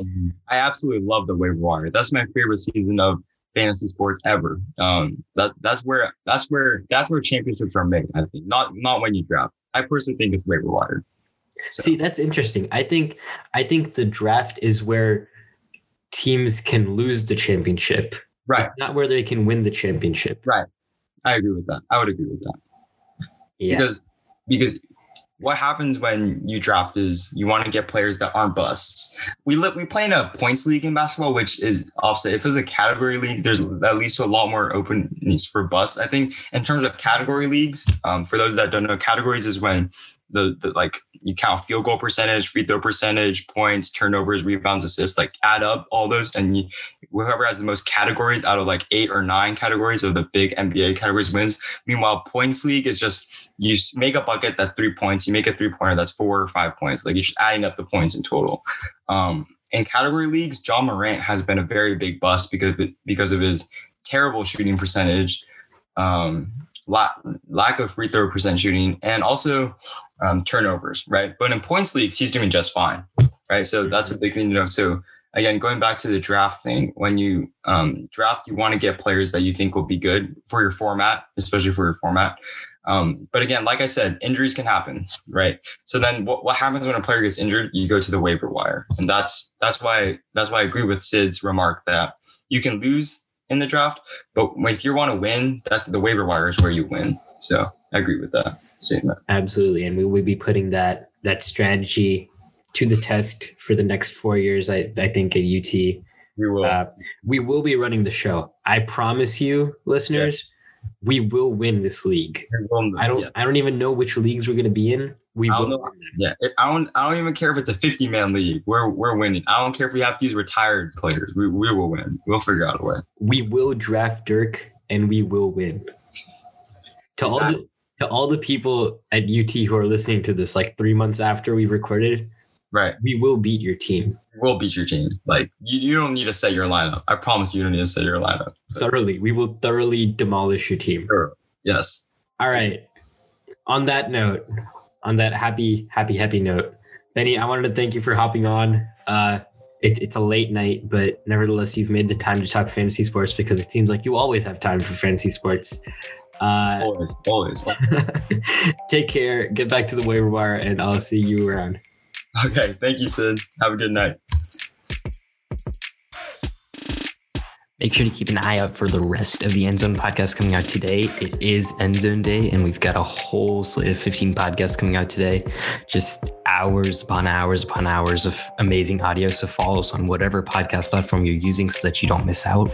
I absolutely love the waiver wire. That's my favorite season of fantasy sports ever. Um, that that's where that's where that's where championships are made. I think not not when you draft. I personally think it's waiver wire. So. See, that's interesting. I think I think the draft is where teams can lose the championship. Right, it's not where they can win the championship. Right, I agree with that. I would agree with that. Yeah. Because because what happens when you draft is you want to get players that aren't busts. We li- we play in a points league in basketball, which is offset. If it was a category league, there's at least a lot more openings for busts. I think in terms of category leagues, um, for those that don't know, categories is when the, the like you count field goal percentage, free throw percentage, points, turnovers, rebounds, assists, like add up all those, and you, whoever has the most categories out of like eight or nine categories of the big N B A categories wins. Meanwhile, points league is just you make a bucket that's three points, you make a three pointer that's four or five points. Like you're just adding up the points in total. Um, in category leagues, Ja Morant has been a very big bust because of, it, because of his terrible shooting percentage, um, lack, lack of free throw percent shooting, and also um, turnovers, right? But in points leagues, he's doing just fine, right? So that's a big thing to know. So again, going back to the draft thing, when you um, draft, you want to get players that you think will be good for your format, especially for your format. Um, but again, like I said, injuries can happen, right? So then what, what happens when a player gets injured? You go to the waiver wire. And that's that's why that's why I agree with Sid's remark that you can lose in the draft, but if you want to win, that's the waiver wire is where you win. So I agree with that statement. Absolutely. And we will be putting that that strategy to the test for the next four years, I, I think, at U T. We will. Uh, we will be running the show. I promise you, listeners. Yeah. We will win this league. Win, I don't. Yeah. I don't even know which leagues we're going to be in. We I don't will. Know. Yeah, I don't. I don't even care if it's a fifty-man league. We're we're winning. I don't care if we have to use retired players. We we will win. We'll figure out a way. We will draft Dirk, and we will win. To exactly. all the to all the people at U T who are listening to this, like three months after we recorded, right? We will beat your team. We'll beat your team. Like you, you don't need to set your lineup. I promise you don't need to set your lineup. But. Thoroughly. We will thoroughly demolish your team. Sure. Yes. All right. On that note, on that happy, happy, happy note, Benny, I wanted to thank you for hopping on. Uh, it's, it's a late night, but nevertheless, you've made the time to talk fantasy sports because it seems like you always have time for fantasy sports. Uh, always. Always. Take care. Get back to the waiver wire, and I'll see you around. Okay. Thank you, Sid. Have a good night. Make sure to keep an eye out for the rest of the End Zone podcast coming out today. It is End Zone Day, and we've got a whole slate of fifteen podcasts coming out today. Just hours upon hours upon hours of amazing audio. So follow us on whatever podcast platform you're using so that you don't miss out.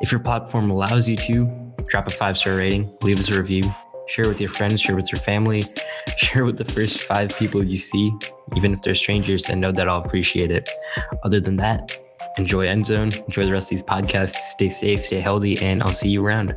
If your platform allows you to, drop a five-star rating, leave us a review, share with your friends, share with your family, share with the first five people you see, even if they're strangers, and know that I'll appreciate it. Other than that, enjoy End Zone, enjoy the rest of these podcasts, stay safe, stay healthy, and I'll see you around.